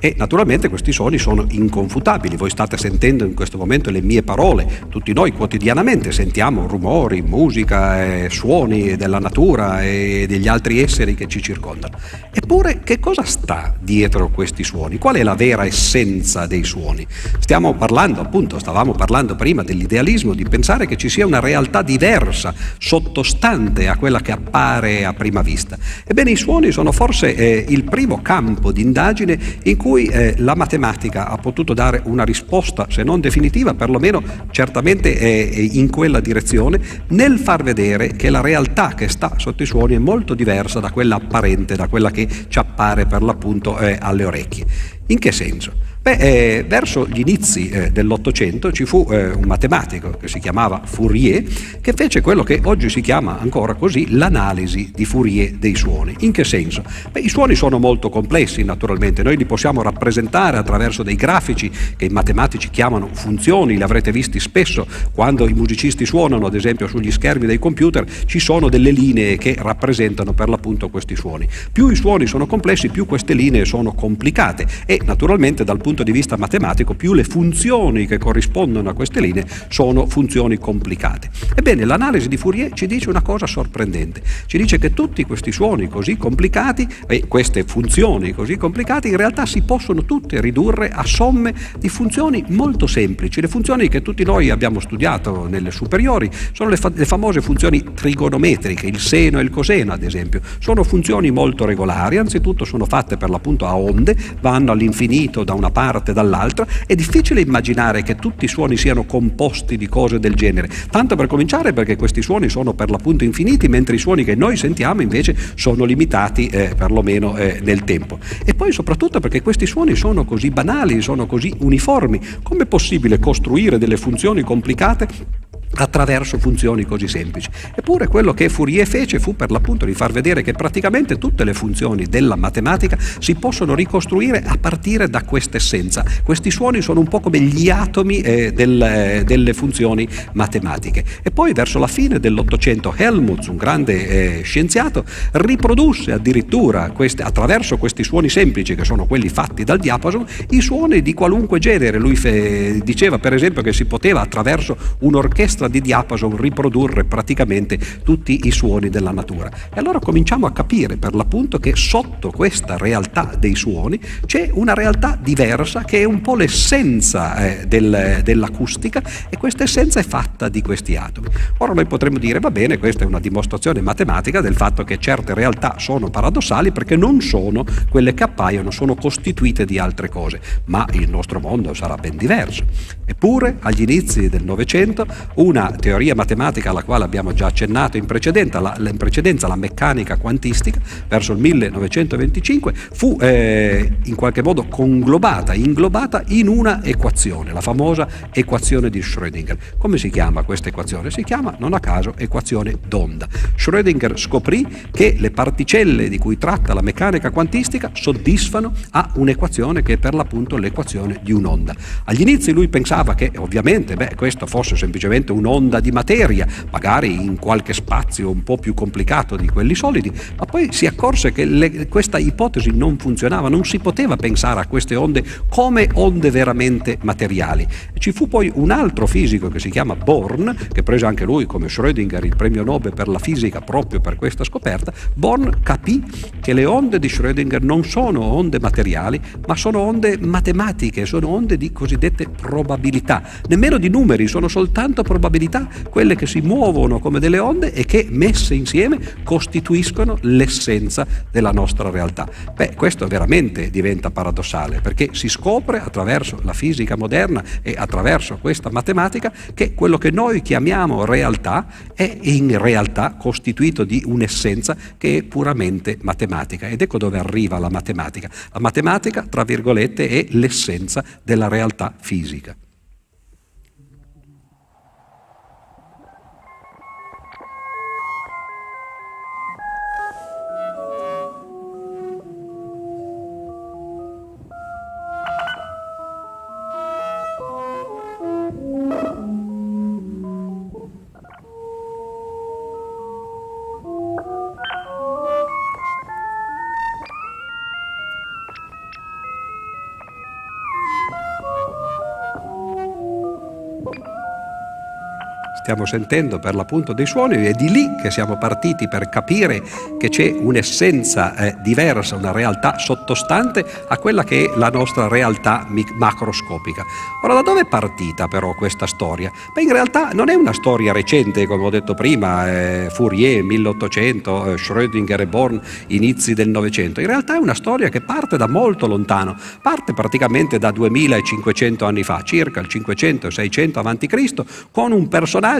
e naturalmente questi suoni sono inconfutabili, voi state sentendo in questo momento le mie parole, tutti noi quotidianamente sentiamo rumori, musica, eh, suoni della natura e degli altri esseri che ci circondano. Eppure che cosa sta dietro questi suoni? Qual è la vera essenza dei suoni? Stiamo parlando appunto, stavamo parlando prima dell'idealismo, di pensare che ci sia una realtà diversa, sottostante a quella che appare a prima vista. Ebbene, i suoni sono forse eh, il primo campo di indagine in cui cui eh, la matematica ha potuto dare una risposta, se non definitiva, perlomeno certamente eh, in quella direzione, nel far vedere che la realtà che sta sotto i suoni è molto diversa da quella apparente, da quella che ci appare per l'appunto eh, alle orecchie. In che senso? Beh, eh, verso gli inizi eh, dell'Ottocento ci fu eh, un matematico che si chiamava Fourier, che fece quello che oggi si chiama ancora così l'analisi di Fourier dei suoni. In che senso? Beh, i suoni sono molto complessi naturalmente, noi li possiamo rappresentare attraverso dei grafici che i matematici chiamano funzioni, li avrete visti spesso quando i musicisti suonano, ad esempio sugli schermi dei computer ci sono delle linee che rappresentano per l'appunto questi suoni. Più i suoni sono complessi, più queste linee sono complicate e naturalmente dal punto di vista matematico più le funzioni che corrispondono a queste linee sono funzioni complicate. Ebbene, l'analisi di Fourier ci dice una cosa sorprendente, ci dice che tutti questi suoni così complicati e queste funzioni così complicate in realtà si possono tutte ridurre a somme di funzioni molto semplici. Le funzioni che tutti noi abbiamo studiato nelle superiori sono le, fa- le famose funzioni trigonometriche, il seno e il coseno ad esempio, sono funzioni molto regolari, anzitutto sono fatte per l'appunto a onde, vanno all'infinito da una parte parte dall'altra. È difficile immaginare che tutti i suoni siano composti di cose del genere, tanto per cominciare perché questi suoni sono per l'appunto infiniti, mentre i suoni che noi sentiamo invece sono limitati eh, perlomeno eh, nel tempo. E poi soprattutto perché questi suoni sono così banali, sono così uniformi, com'è possibile costruire delle funzioni complicate attraverso funzioni così semplici? Eppure quello che Fourier fece fu per l'appunto di far vedere che praticamente tutte le funzioni della matematica si possono ricostruire a partire da questa essenza. Questi suoni sono un po' come gli atomi eh, del, eh, delle funzioni matematiche. E poi verso la fine dell'Ottocento Helmholtz, un grande eh, scienziato, riprodusse addirittura queste, attraverso questi suoni semplici che sono quelli fatti dal diapason, i suoni di qualunque genere. Lui fe, diceva per esempio che si poteva attraverso un'orchestra di diapason riprodurre praticamente tutti i suoni della natura. E allora cominciamo a capire per l'appunto che sotto questa realtà dei suoni c'è una realtà diversa che è un po' l'essenza eh, del, dell'acustica, e questa essenza è fatta di questi atomi. Ora noi potremmo dire va bene, questa è una dimostrazione matematica del fatto che certe realtà sono paradossali perché non sono quelle che appaiono, sono costituite di altre cose, ma il nostro mondo sarà ben diverso. Eppure agli inizi del Novecento una teoria matematica alla quale abbiamo già accennato in precedenza, la, in precedenza, la meccanica quantistica, verso il millenovecentoventicinque fu eh, in qualche modo conglobata, inglobata in una equazione, la famosa equazione di Schrödinger. Come si chiama questa equazione? Si chiama non a caso equazione d'onda. Schrödinger scoprì che le particelle di cui tratta la meccanica quantistica soddisfano a un'equazione che è per l'appunto l'equazione di un'onda. Agli inizi lui pensava che ovviamente beh, questo fosse semplicemente un'onda di materia, magari in qualche spazio un po' più complicato di quelli solidi, ma poi si accorse che le, questa ipotesi non funzionava, non si poteva pensare a queste onde come onde veramente materiali. Ci fu poi un altro fisico che si chiama Born, che prese anche lui come Schrödinger il premio Nobel per la fisica proprio per questa scoperta. Born capì che le onde di Schrödinger non sono onde materiali, ma sono onde matematiche, sono onde di cosiddette probabilità, nemmeno di numeri, sono soltanto probabilità, quelle che si muovono come delle onde e che messe insieme costituiscono l'essenza della nostra realtà. Beh, questo veramente diventa paradossale, perché si scopre attraverso la fisica moderna e attraverso questa matematica che quello che noi chiamiamo realtà è in realtà costituito di un'essenza che è puramente matematica. Ed ecco dove arriva la matematica. La matematica, tra virgolette, è l'essenza della realtà fisica. stiamo sentendo per l'appunto dei suoni, è di lì che siamo partiti per capire che c'è un'essenza eh, diversa, una realtà sottostante a quella che è la nostra realtà macroscopica. Ora, da dove è partita però questa storia? Beh, in realtà non è una storia recente, come ho detto prima, eh, Fourier milleottocento, eh, Schrödinger e Born inizi del Novecento, in realtà è una storia che parte da molto lontano, parte praticamente da duemilacinquecento anni fa, circa il cinquecento seicento avanti Cristo, con un personaggio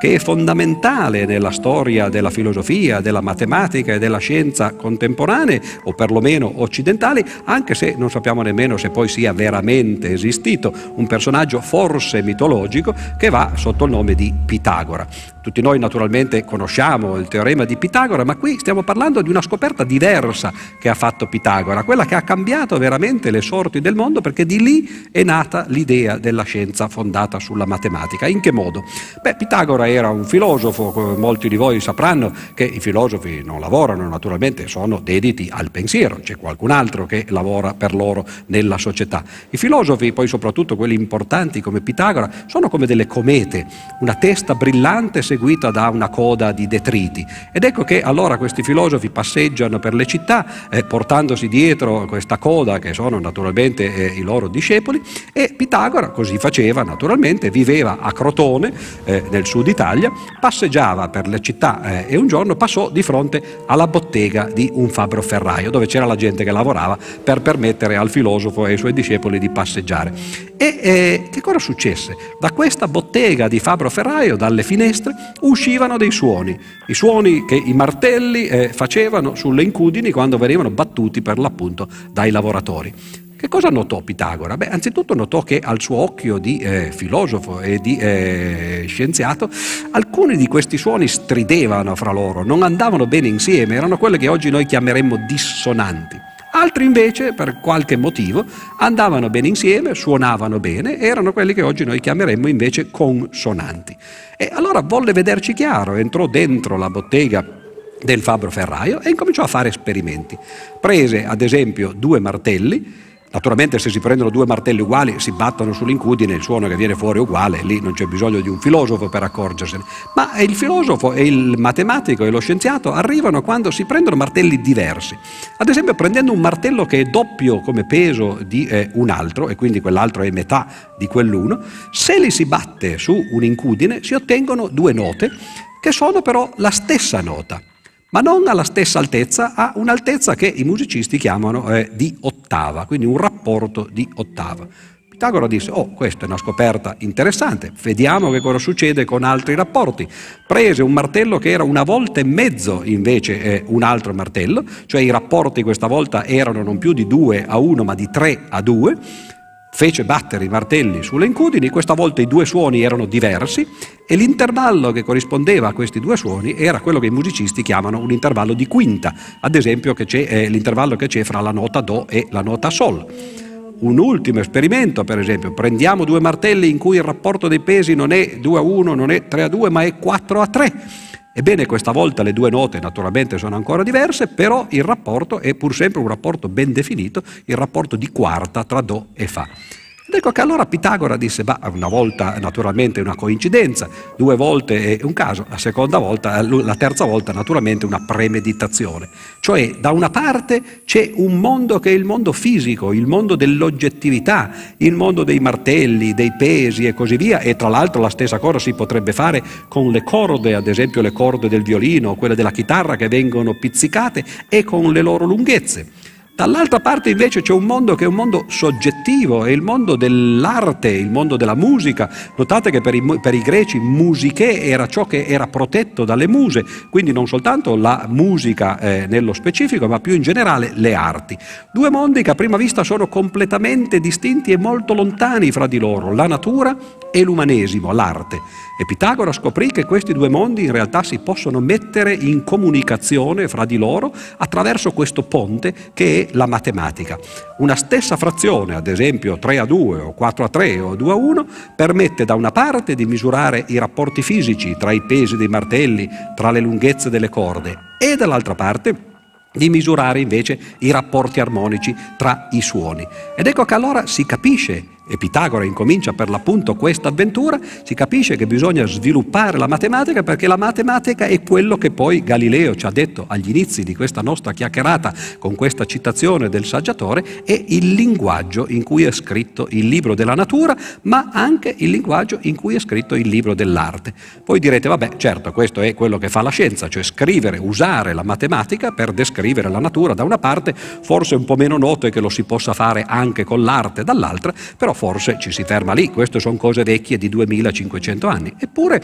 che è fondamentale nella storia della filosofia, della matematica e della scienza contemporanee, o perlomeno occidentali, anche se non sappiamo nemmeno se poi sia veramente esistito, un personaggio forse mitologico che va sotto il nome di Pitagora. Tutti noi naturalmente conosciamo il teorema di Pitagora, ma qui stiamo parlando di una scoperta diversa che ha fatto Pitagora, quella che ha cambiato veramente le sorti del mondo, perché di lì è nata l'idea della scienza fondata sulla matematica. In che modo? Beh, Pitagora era un filosofo, come molti di voi sapranno che i filosofi non lavorano naturalmente, sono dediti al pensiero, c'è qualcun altro che lavora per loro nella società. I filosofi, poi soprattutto quelli importanti come Pitagora, sono come delle comete, una testa brillante seguita da una coda di detriti, ed ecco che allora questi filosofi passeggiano per le città eh, portandosi dietro questa coda che sono naturalmente eh, i loro discepoli, e Pitagora così faceva naturalmente, viveva a Crotone eh, nel sud Italia, passeggiava per le città eh, e un giorno passò di fronte alla bottega di un fabbroferraio dove c'era la gente che lavorava per permettere al filosofo e ai suoi discepoli di passeggiare. E eh, che cosa successe? Da questa bottega di fabbroferraio, dalle finestre, uscivano dei suoni, i suoni che i martelli eh, facevano sulle incudini quando venivano battuti per l'appunto dai lavoratori. Che cosa notò Pitagora? Beh, anzitutto notò che al suo occhio di eh, filosofo e di eh, scienziato alcuni di questi suoni stridevano fra loro, non andavano bene insieme, erano quelle che oggi noi chiameremmo dissonanti. Altri invece, per qualche motivo, andavano bene insieme, suonavano bene, erano quelli che oggi noi chiameremmo invece consonanti. E allora volle vederci chiaro, entrò dentro la bottega del fabbroferraio e incominciò a fare esperimenti. Prese ad esempio due martelli. Naturalmente se si prendono due martelli uguali si battono sull'incudine, il suono che viene fuori è uguale, lì non c'è bisogno di un filosofo per accorgersene. Ma il filosofo e il matematico e lo scienziato arrivano quando si prendono martelli diversi. Ad esempio prendendo un martello che è doppio come peso di eh, un altro, e quindi quell'altro è metà di quell'uno, se li si batte su un incudine si ottengono due note che sono però la stessa nota, ma non alla stessa altezza, a un'altezza che i musicisti chiamano eh, di ottava, quindi un rapporto di ottava. Pitagora disse: oh, questa è una scoperta interessante, vediamo che cosa succede con altri rapporti. Prese un martello che era una volta e mezzo invece eh, un altro martello, cioè i rapporti questa volta erano non più di due a uno ma di tre a due, fece battere i martelli sulle incudini, questa volta i due suoni erano diversi e l'intervallo che corrispondeva a questi due suoni era quello che i musicisti chiamano un intervallo di quinta, ad esempio che c'è eh, l'intervallo che c'è fra la nota do e la nota sol. Un ultimo esperimento, per esempio, prendiamo due martelli in cui il rapporto dei pesi non è due a uno, non è tre a due, ma è quattro a tre. Ebbene, questa volta le due note naturalmente sono ancora diverse, però il rapporto è pur sempre un rapporto ben definito, il rapporto di quarta tra do e fa. Ed ecco che allora Pitagora disse: bah, una volta naturalmente è una coincidenza, due volte è un caso, la seconda volta, la terza volta naturalmente una premeditazione. Cioè da una parte c'è un mondo che è il mondo fisico, il mondo dell'oggettività, il mondo dei martelli, dei pesi e così via, e tra l'altro la stessa cosa si potrebbe fare con le corde, ad esempio le corde del violino, quelle della chitarra che vengono pizzicate, e con le loro lunghezze. Dall'altra parte invece c'è un mondo che è un mondo soggettivo, è il mondo dell'arte, il mondo della musica. Notate che per i, per i greci musiche era ciò che era protetto dalle muse, quindi non soltanto la musica eh, nello specifico, ma più in generale le arti. Due mondi che a prima vista sono completamente distinti e molto lontani fra di loro, la natura e l'umanesimo, l'arte. E Pitagora scoprì che questi due mondi in realtà si possono mettere in comunicazione fra di loro attraverso questo ponte che è la matematica. Una stessa frazione, ad esempio tre a due o quattro a tre o due a uno, permette da una parte di misurare i rapporti fisici tra i pesi dei martelli, tra le lunghezze delle corde, e dall'altra parte di misurare invece i rapporti armonici tra i suoni. Ed ecco che allora si capisce, e Pitagora incomincia per l'appunto questa avventura, si capisce che bisogna sviluppare la matematica, perché la matematica è quello che poi Galileo ci ha detto agli inizi di questa nostra chiacchierata con questa citazione del saggiatore, è il linguaggio in cui è scritto il libro della natura, ma anche il linguaggio in cui è scritto il libro dell'arte. Poi direte, vabbè, certo, questo è quello che fa la scienza, cioè scrivere, usare la matematica per descrivere la natura da una parte, forse un po' meno noto è che lo si possa fare anche con l'arte dall'altra, però forse ci si ferma lì, queste sono cose vecchie di duemilacinquecento anni. Eppure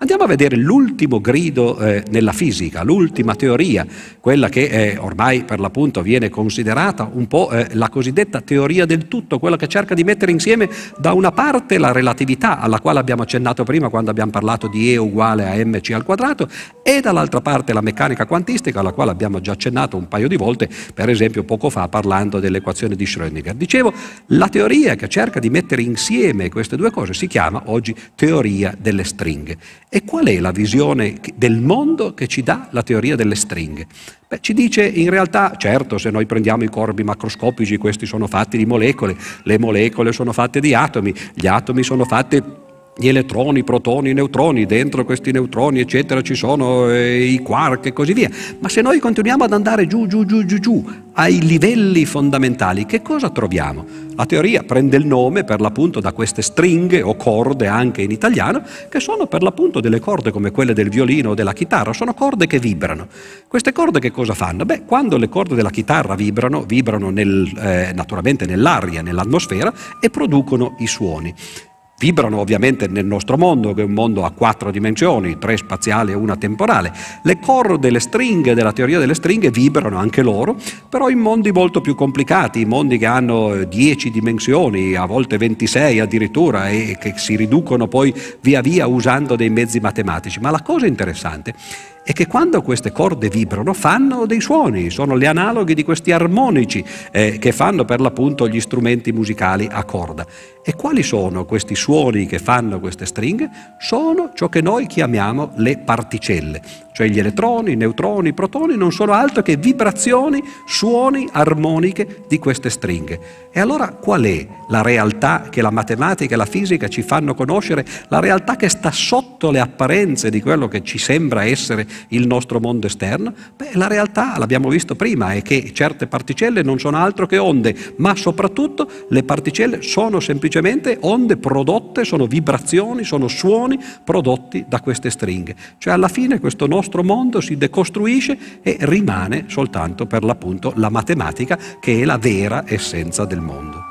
andiamo a vedere l'ultimo grido eh, nella fisica, l'ultima teoria, quella che eh, ormai per l'appunto viene considerata un po' eh, la cosiddetta teoria del tutto, quella che cerca di mettere insieme da una parte la relatività, alla quale abbiamo accennato prima quando abbiamo parlato di E uguale a mc al quadrato, e dall'altra parte la meccanica quantistica, alla quale abbiamo già accennato un paio di volte, per esempio poco fa parlando dell'equazione di Schrödinger. Dicevo, la teoria che cerca di mettere insieme queste due cose si chiama oggi teoria delle stringhe. E qual è la visione del mondo che ci dà la teoria delle stringhe? Beh, ci dice in realtà, certo, se noi prendiamo i corpi macroscopici, questi sono fatti di molecole, le molecole sono fatte di atomi, gli atomi sono fatti di elettroni, protoni, neutroni, dentro questi neutroni eccetera ci sono eh, i quark e così via. Ma se noi continuiamo ad andare giù, giù, giù, giù, giù, ai livelli fondamentali, che cosa troviamo? La teoria prende il nome per l'appunto da queste stringhe o corde anche in italiano, che sono per l'appunto delle corde come quelle del violino o della chitarra, sono corde che vibrano. Queste corde che cosa fanno? Beh, quando le corde della chitarra vibrano, vibrano nel, eh, naturalmente nell'aria, nell'atmosfera, e producono i suoni. Vibrano ovviamente nel nostro mondo, che è un mondo a quattro dimensioni, tre spaziali e una temporale. Le corde, le stringhe della teoria delle stringhe vibrano anche loro, però in mondi molto più complicati, in mondi che hanno dieci dimensioni, a volte ventisei addirittura, e che si riducono poi via via usando dei mezzi matematici. Ma la cosa interessante è che quando queste corde vibrano fanno dei suoni, sono gli analoghi di questi armonici eh, che fanno per l'appunto gli strumenti musicali a corda. E quali sono questi suoni che fanno queste stringhe? Sono ciò che noi chiamiamo le particelle, cioè gli elettroni, i neutroni, i protoni non sono altro che vibrazioni, suoni armoniche di queste stringhe. E allora qual è la realtà che la matematica e la fisica ci fanno conoscere, la realtà che sta sotto le apparenze di quello che ci sembra essere il nostro mondo esterno? Beh, la realtà, l'abbiamo visto prima, è che certe particelle non sono altro che onde, ma soprattutto le particelle sono semplicemente onde prodotte, sono vibrazioni, sono suoni prodotti da queste stringhe. Cioè alla fine questo nostro mondo si decostruisce e rimane soltanto per l'appunto la matematica, che è la vera essenza del mondo.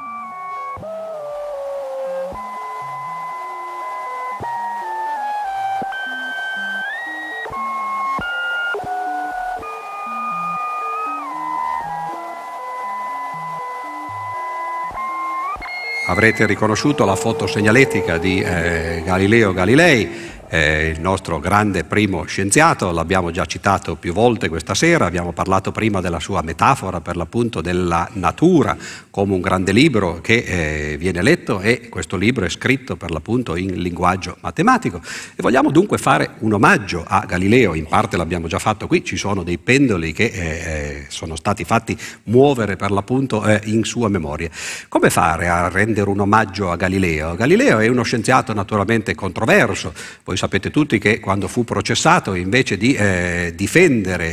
Avrete riconosciuto la fotosegnaletica di eh, Galileo Galilei, eh, il nostro grande primo scienziato, l'abbiamo già citato più volte questa sera, abbiamo parlato prima della sua metafora per l'appunto della natura come un grande libro che eh, viene letto, e questo libro è scritto per l'appunto in linguaggio matematico. E vogliamo dunque fare un omaggio a Galileo, in parte l'abbiamo già fatto qui, ci sono dei pendoli che eh, sono stati fatti muovere per l'appunto eh, in sua memoria. Come fare a rendere un omaggio a Galileo? Galileo è uno scienziato naturalmente controverso, voi sapete tutti che quando fu processato, invece di eh, difendere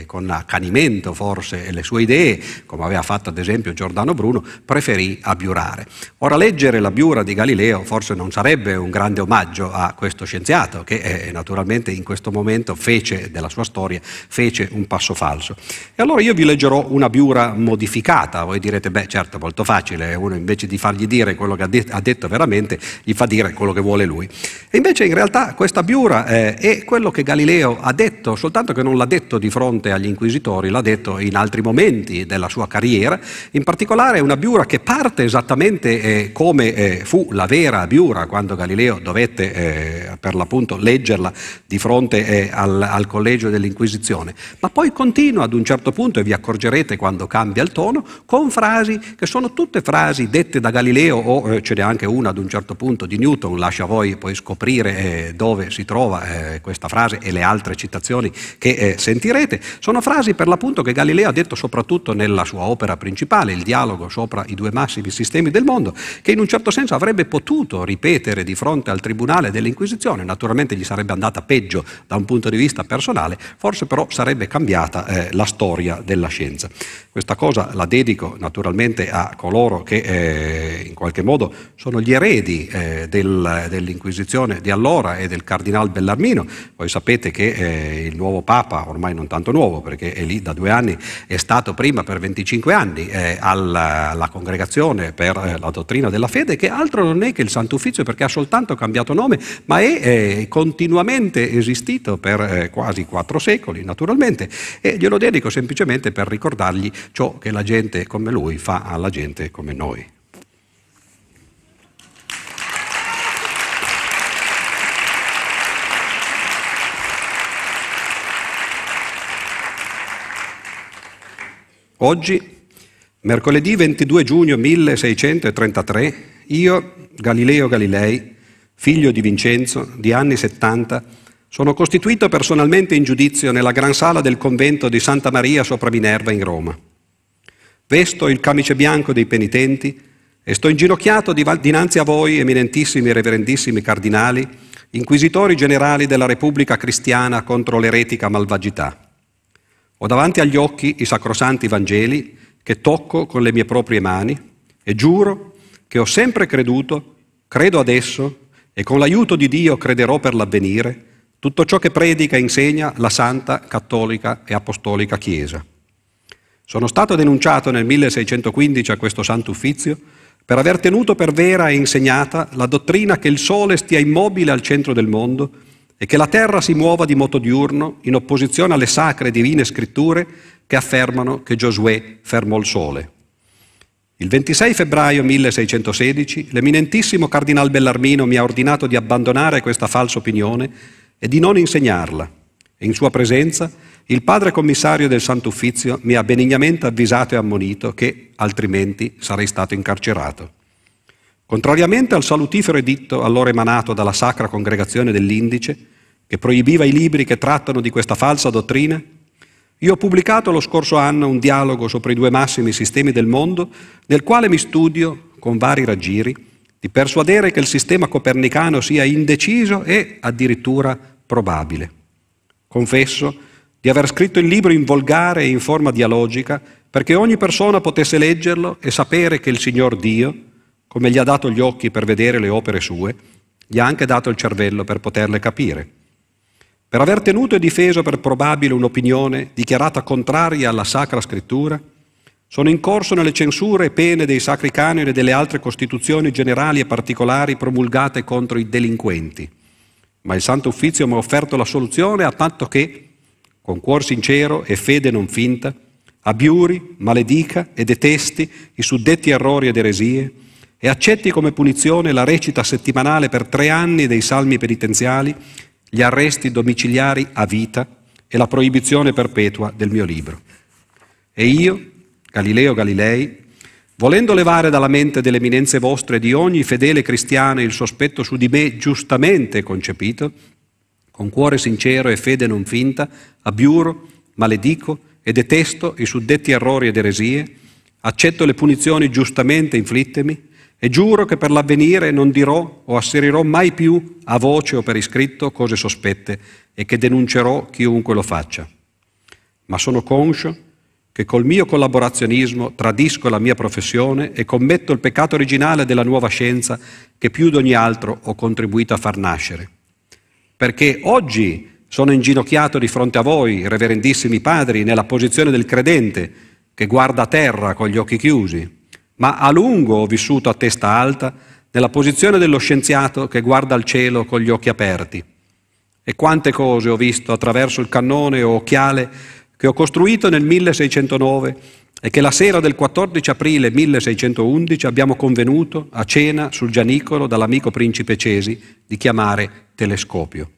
eh, con accanimento forse le sue idee, come aveva fatto ad esempio Giordano Bruno, preferì abbiurare. Ora, leggere la biura di Galileo forse non sarebbe un grande omaggio a questo scienziato, che eh, naturalmente in questo momento fece della sua storia, fece un passo falso. E allora io vi leggerò una biura modificata. Voi direte, beh certo, molto facile, uno invece di fargli dire quello che ha, de- ha detto veramente, gli fa dire quello che vuole lui. E invece in realtà questa biura eh, è quello che Galileo ha detto, soltanto che non l'ha detto di fronte agli inquisitori, l'ha detto in altri momenti della sua carriera. In particolare è una biura che parte esattamente eh, come eh, fu la vera biura quando Galileo dovette eh, per l'appunto leggerla di fronte eh, al, al collegio dell'Inquisizione, ma poi continua ad un certo punto, e vi accorgerete quando cambia il tono, con frasi che sono tutte frasi dette da Galileo, o eh, ce n'è anche una ad un certo punto di Newton, lascia a voi poi scoprire eh, dove si trova eh, questa frase e le altre citazioni che eh, sentirete, sono frasi per l'appunto che Galileo ha detto soprattutto nella sua opera principale, il dialogo sopra i due massimi sistemi del mondo, che in un certo senso avrebbe potuto ripetere di fronte al tribunale dell'Inquisizione. Naturalmente gli sarebbe andata peggio da un punto di vista personale, forse però sarebbe cambiata eh, la storia della scienza. Questa cosa la dedico naturalmente a coloro che eh, in qualche modo sono gli eredi eh, del, dell'Inquisizione di allora e del Cardinal Bellarmino. Voi sapete che eh, il nuovo Papa, ormai non tanto nuovo perché è lì da due anni, è stato prima per venticinque anni eh, alla, alla Congregazione per eh, la Dottrina della Fede, che altro non è che il Sant'Uffizio, perché ha soltanto cambiato nome, ma è eh, continuamente esistito per eh, quasi quattro secoli naturalmente, e glielo dedico semplicemente per ricordargli ciò che la gente come lui fa alla gente come noi. Oggi, mercoledì ventidue giugno milleseicentotrentatré, io, Galileo Galilei, figlio di Vincenzo, di anni settanta, sono costituito personalmente in giudizio nella gran sala del convento di Santa Maria sopra Minerva in Roma. Vesto il camice bianco dei penitenti e sto inginocchiato dinanzi a voi, eminentissimi e reverendissimi cardinali, inquisitori generali della Repubblica Cristiana contro l'eretica malvagità. Ho davanti agli occhi i sacrosanti Vangeli che tocco con le mie proprie mani e giuro che ho sempre creduto, credo adesso e con l'aiuto di Dio crederò per l'avvenire tutto ciò che predica e insegna la Santa, Cattolica e Apostolica Chiesa. Sono stato denunciato nel milleseicentoquindici a questo Sant'Uffizio per aver tenuto per vera e insegnata la dottrina che il Sole stia immobile al centro del mondo e che la terra si muova di moto diurno in opposizione alle sacre e divine scritture che affermano che Giosuè fermò il sole. Il ventisei febbraio milleseicentotredici l'eminentissimo Cardinal Bellarmino mi ha ordinato di abbandonare questa falsa opinione e di non insegnarla, e in sua presenza il padre commissario del Sant'Uffizio mi ha benignamente avvisato e ammonito che altrimenti sarei stato incarcerato. Contrariamente al salutifero editto allora emanato dalla Sacra Congregazione dell'Indice, che proibiva i libri che trattano di questa falsa dottrina, io ho pubblicato lo scorso anno un dialogo sopra i due massimi sistemi del mondo, nel quale mi studio, con vari raggiri, di persuadere che il sistema copernicano sia indeciso e addirittura probabile. Confesso di aver scritto il libro in volgare e in forma dialogica, perché ogni persona potesse leggerlo e sapere che il Signor Dio, come gli ha dato gli occhi per vedere le opere sue, gli ha anche dato il cervello per poterle capire. Per aver tenuto e difeso per probabile un'opinione dichiarata contraria alla Sacra Scrittura, sono incorso nelle censure e pene dei sacri canoni e delle altre costituzioni generali e particolari promulgate contro i delinquenti. Ma il Santo Uffizio mi ha offerto la soluzione a patto che, con cuor sincero e fede non finta, abbiuri, maledica e detesti i suddetti errori ed eresie, e accetti come punizione la recita settimanale per tre anni dei salmi penitenziali, gli arresti domiciliari a vita e la proibizione perpetua del mio libro. E io, Galileo Galilei, volendo levare dalla mente delle eminenze vostre di ogni fedele cristiano il sospetto su di me giustamente concepito, con cuore sincero e fede non finta, abbiuro, maledico e detesto i suddetti errori ed eresie, accetto le punizioni giustamente inflittemi, e giuro che per l'avvenire non dirò o asserirò mai più a voce o per iscritto cose sospette e che denuncerò chiunque lo faccia. Ma sono conscio che col mio collaborazionismo tradisco la mia professione e commetto il peccato originale della nuova scienza che più di ogni altro ho contribuito a far nascere. Perché oggi sono inginocchiato di fronte a voi, reverendissimi padri, nella posizione del credente che guarda a terra con gli occhi chiusi, ma a lungo ho vissuto a testa alta nella posizione dello scienziato che guarda al cielo con gli occhi aperti. E quante cose ho visto attraverso il cannone o occhiale che ho costruito nel milleseicentonove e che la sera del quattordici aprile milleseicentoundici abbiamo convenuto a cena sul Gianicolo dall'amico principe Cesi di chiamare telescopio.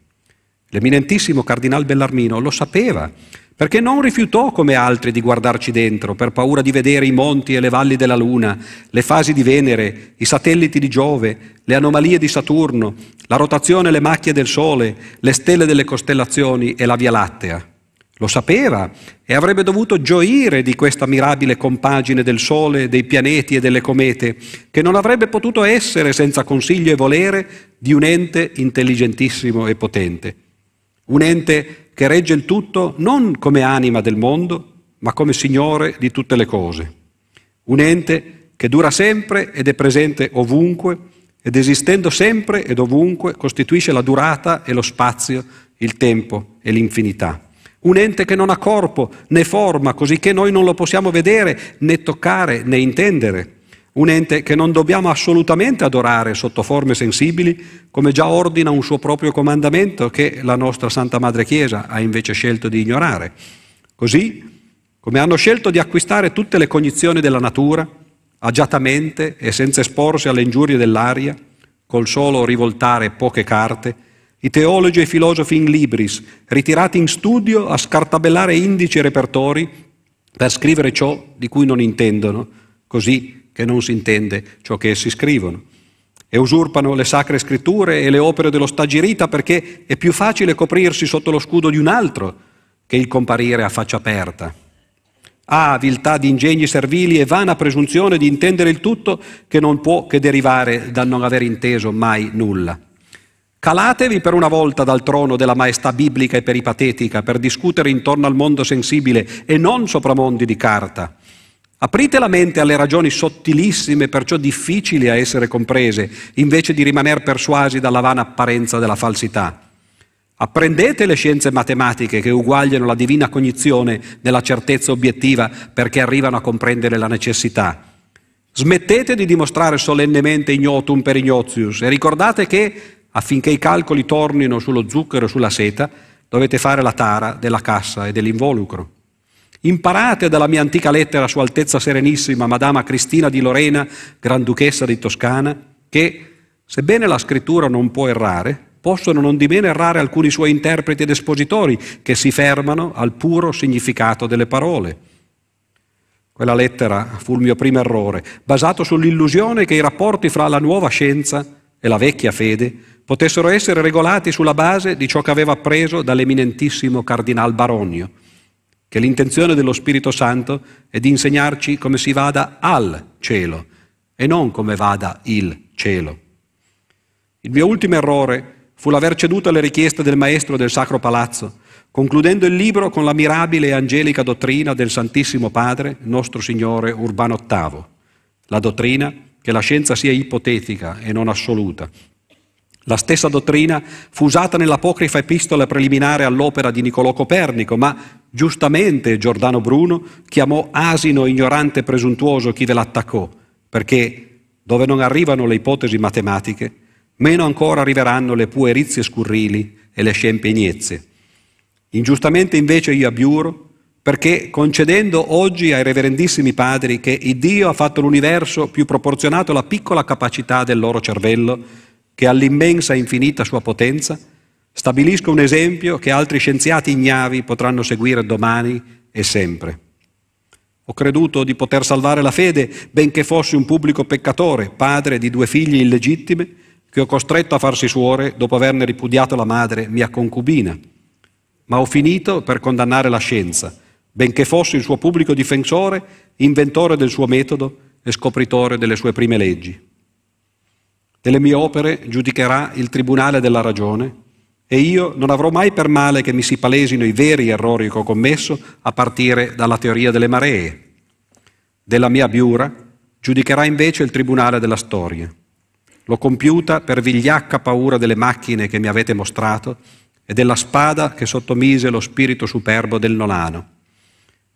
L'eminentissimo Cardinal Bellarmino lo sapeva, perché non rifiutò come altri di guardarci dentro per paura di vedere i monti e le valli della Luna, le fasi di Venere, i satelliti di Giove, le anomalie di Saturno, la rotazione e le macchie del Sole, le stelle delle costellazioni e la Via Lattea. Lo sapeva e avrebbe dovuto gioire di questa mirabile compagine del Sole, dei pianeti e delle comete, che non avrebbe potuto essere senza consiglio e volere di un ente intelligentissimo e potente. Un ente che regge il tutto non come anima del mondo, ma come signore di tutte le cose. Un ente che dura sempre ed è presente ovunque, ed esistendo sempre ed ovunque costituisce la durata e lo spazio, il tempo e l'infinità. Un ente che non ha corpo né forma, così che noi non lo possiamo vedere, né toccare, né intendere. Un ente che non dobbiamo assolutamente adorare sotto forme sensibili, come già ordina un suo proprio comandamento che la nostra Santa Madre Chiesa ha invece scelto di ignorare. Così come hanno scelto di acquistare tutte le cognizioni della natura, agiatamente e senza esporsi alle ingiurie dell'aria, col solo rivoltare poche carte, i teologi e i filosofi in libris, ritirati in studio a scartabellare indici e repertori per scrivere ciò di cui non intendono, così che non si intende ciò che essi scrivono, e usurpano le sacre scritture e le opere dello stagirita perché è più facile coprirsi sotto lo scudo di un altro che il comparire a faccia aperta. Ah, viltà di ingegni servili e vana presunzione di intendere il tutto che non può che derivare da non aver inteso mai nulla. Calatevi per una volta dal trono della maestà biblica e peripatetica per discutere intorno al mondo sensibile e non sopramondi di carta. Aprite la mente alle ragioni sottilissime, perciò difficili a essere comprese, invece di rimaner persuasi dalla vana apparenza della falsità. Apprendete le scienze matematiche che uguagliano la divina cognizione nella certezza obiettiva perché arrivano a comprendere la necessità. Smettete di dimostrare solennemente ignotum per ignotius e ricordate che, affinché i calcoli tornino sullo zucchero e sulla seta, dovete fare la tara della cassa e dell'involucro. Imparate dalla mia antica lettera a Sua Altezza Serenissima, Madama Cristina di Lorena, Granduchessa di Toscana, che, sebbene la scrittura non può errare, possono nondimeno errare alcuni suoi interpreti ed espositori che si fermano al puro significato delle parole. Quella lettera fu il mio primo errore, basato sull'illusione che i rapporti fra la nuova scienza e la vecchia fede potessero essere regolati sulla base di ciò che aveva appreso dall'eminentissimo Cardinal Baronio, che l'intenzione dello Spirito Santo è di insegnarci come si vada al cielo e non come vada il cielo. Il mio ultimo errore fu l'aver ceduto alle richieste del Maestro del Sacro Palazzo, concludendo il libro con la mirabile e angelica dottrina del Santissimo Padre, nostro Signore Urbano ottavo, la dottrina che la scienza sia ipotetica e non assoluta. La stessa dottrina fu usata nell'apocrifa epistola preliminare all'opera di Niccolò Copernico, ma giustamente Giordano Bruno chiamò asino ignorante e presuntuoso chi ve l'attaccò, perché dove non arrivano le ipotesi matematiche, meno ancora arriveranno le puerizie scurrili e le scempe iniezie. Ingiustamente invece io abbiuro, perché concedendo oggi ai reverendissimi padri che Iddio ha fatto l'universo più proporzionato alla piccola capacità del loro cervello, che all'immensa e infinita sua potenza, stabilisca un esempio che altri scienziati ignavi potranno seguire domani e sempre. Ho creduto di poter salvare la fede, benché fossi un pubblico peccatore, padre di due figlie illegittime, che ho costretto a farsi suore dopo averne ripudiato la madre, mia concubina. Ma ho finito per condannare la scienza, benché fossi il suo pubblico difensore, inventore del suo metodo e scopritore delle sue prime leggi. Delle mie opere giudicherà il tribunale della ragione e io non avrò mai per male che mi si palesino i veri errori che ho commesso a partire dalla teoria delle maree. Della mia abiura giudicherà invece il tribunale della storia. L'ho compiuta per vigliacca paura delle macchine che mi avete mostrato e della spada che sottomise lo spirito superbo del nonano.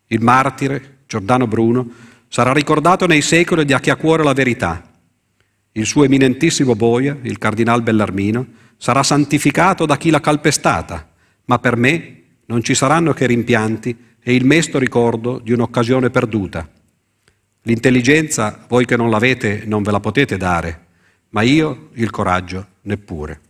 Il martire, Giordano Bruno, sarà ricordato nei secoli di a chi ha a cuore la verità. Il suo eminentissimo boia, il Cardinal Bellarmino, sarà santificato da chi l'ha calpestata, ma per me non ci saranno che rimpianti e il mesto ricordo di un'occasione perduta. L'intelligenza, voi che non l'avete, non ve la potete dare, ma io il coraggio neppure.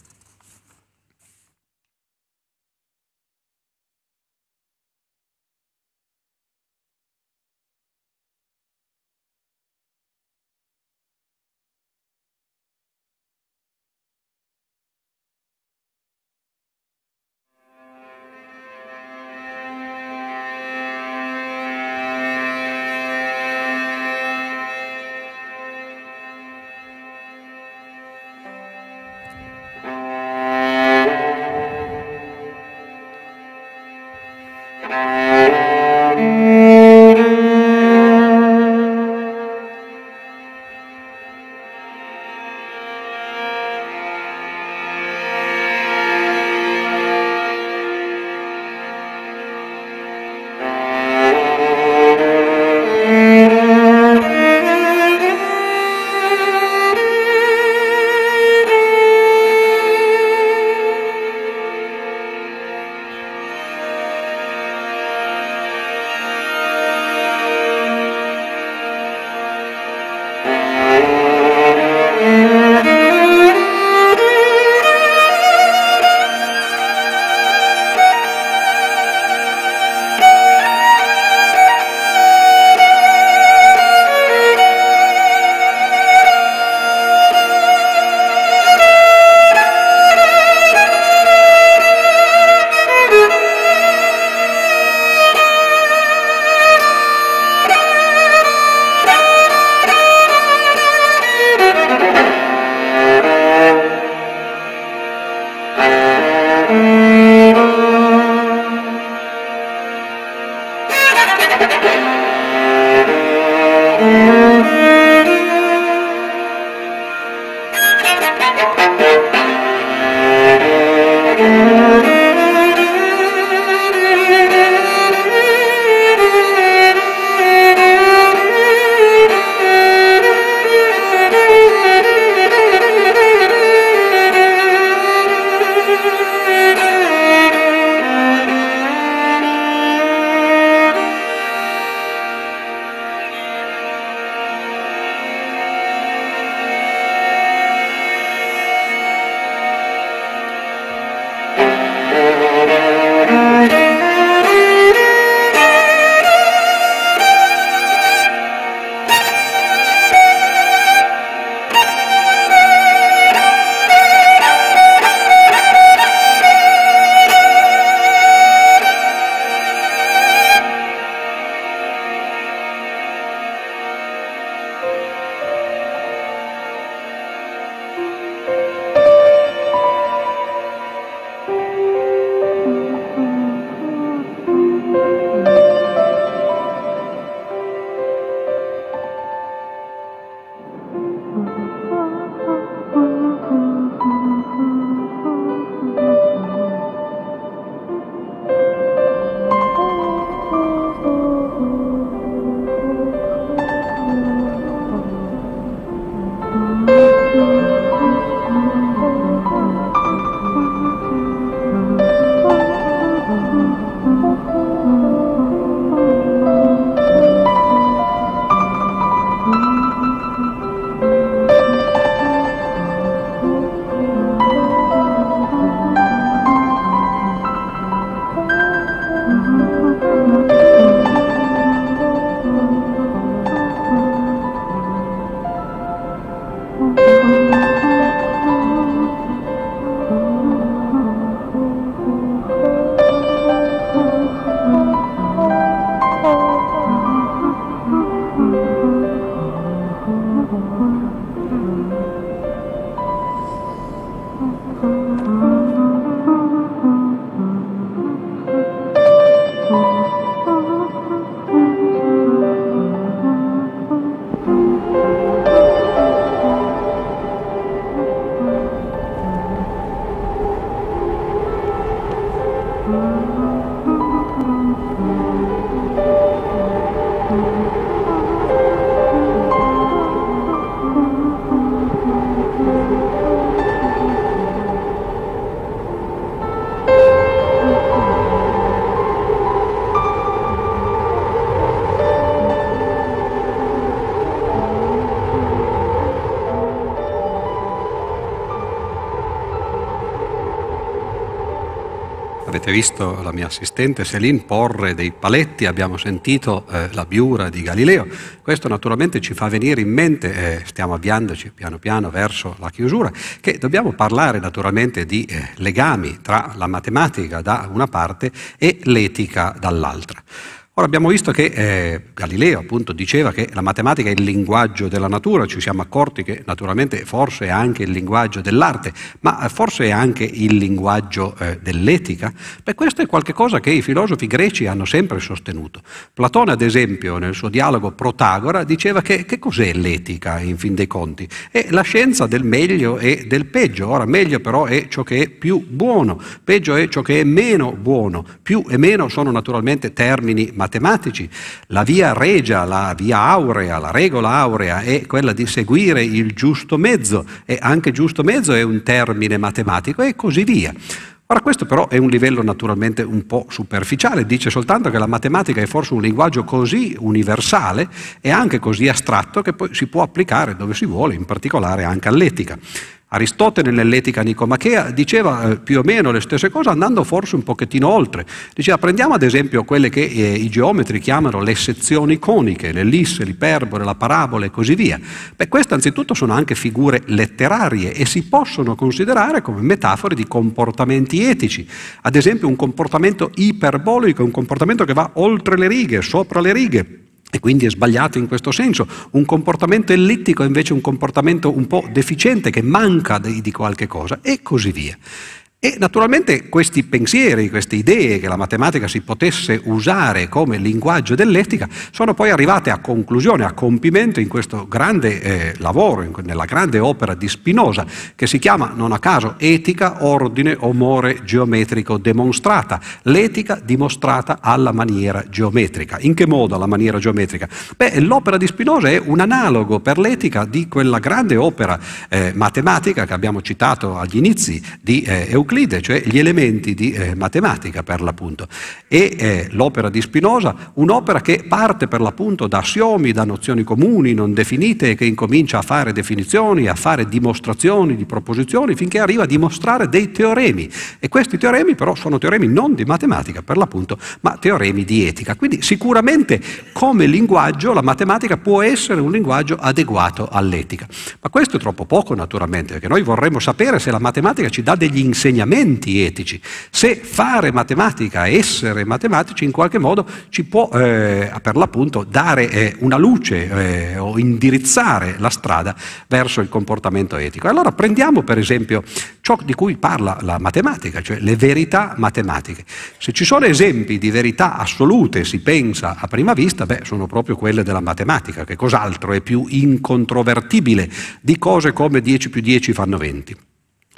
Avete visto la mia assistente Céline porre dei paletti, abbiamo sentito eh, la biura di Galileo. Questo naturalmente ci fa venire in mente, eh, stiamo avviandoci piano piano verso la chiusura, che dobbiamo parlare naturalmente di eh, legami tra la matematica da una parte e l'etica dall'altra. Ora abbiamo visto che eh, Galileo appunto diceva che la matematica è il linguaggio della natura, ci siamo accorti che naturalmente forse è anche il linguaggio dell'arte, ma forse è anche il linguaggio eh, dell'etica. Beh, questo è qualcosa che i filosofi greci hanno sempre sostenuto. Platone ad esempio nel suo dialogo Protagora diceva che, che cos'è l'etica in fin dei conti? È la scienza del meglio e del peggio. Ora meglio però è ciò che è più buono, peggio è ciò che è meno buono, più e meno sono naturalmente termini matematici. matematici. La via regia, la via aurea, la regola aurea è quella di seguire il giusto mezzo, e anche giusto mezzo è un termine matematico, e così via. Ora questo però è un livello naturalmente un po' superficiale, dice soltanto che la matematica è forse un linguaggio così universale e anche così astratto che poi si può applicare dove si vuole, in particolare anche all'etica. Aristotele nell'Etica Nicomachea diceva eh, più o meno le stesse cose, andando forse un pochettino oltre. Diceva, prendiamo ad esempio quelle che eh, i geometri chiamano le sezioni coniche, l'ellisse, l'iperbole, la parabola e così via. Beh, queste anzitutto sono anche figure letterarie e si possono considerare come metafore di comportamenti etici. Ad esempio un comportamento iperbolico, un comportamento che va oltre le righe, sopra le righe. E quindi è sbagliato in questo senso. Un comportamento ellittico è invece un comportamento un po' deficiente, che manca di, di qualche cosa, e così via. E naturalmente questi pensieri, queste idee che la matematica si potesse usare come linguaggio dell'etica, sono poi arrivate a conclusione, a compimento in questo grande eh, lavoro, in, nella grande opera di Spinoza, che si chiama, non a caso, Etica, ordine, omore geometrico demonstrata, l'etica dimostrata alla maniera geometrica. In che modo alla maniera geometrica? Beh, l'opera di Spinoza è un analogo per l'etica di quella grande opera eh, matematica che abbiamo citato agli inizi di eh, Euclide, cioè gli elementi di eh, matematica per l'appunto. E eh, l'opera di Spinoza, un'opera che parte per l'appunto da assiomi, da nozioni comuni non definite, che incomincia a fare definizioni, a fare dimostrazioni di proposizioni, finché arriva a dimostrare dei teoremi. E questi teoremi però sono teoremi non di matematica per l'appunto, ma teoremi di etica. Quindi sicuramente come linguaggio la matematica può essere un linguaggio adeguato all'etica. Ma questo è troppo poco naturalmente, perché noi vorremmo sapere se la matematica ci dà degli insegnamenti etici, se fare matematica, essere matematici in qualche modo ci può eh, per l'appunto dare eh, una luce eh, o indirizzare la strada verso il comportamento etico. Allora prendiamo per esempio ciò di cui parla la matematica, cioè le verità matematiche. Se ci sono esempi di verità assolute, si pensa a prima vista, beh, sono proprio quelle della matematica, che cos'altro è più incontrovertibile di cose come dieci più dieci fanno venti.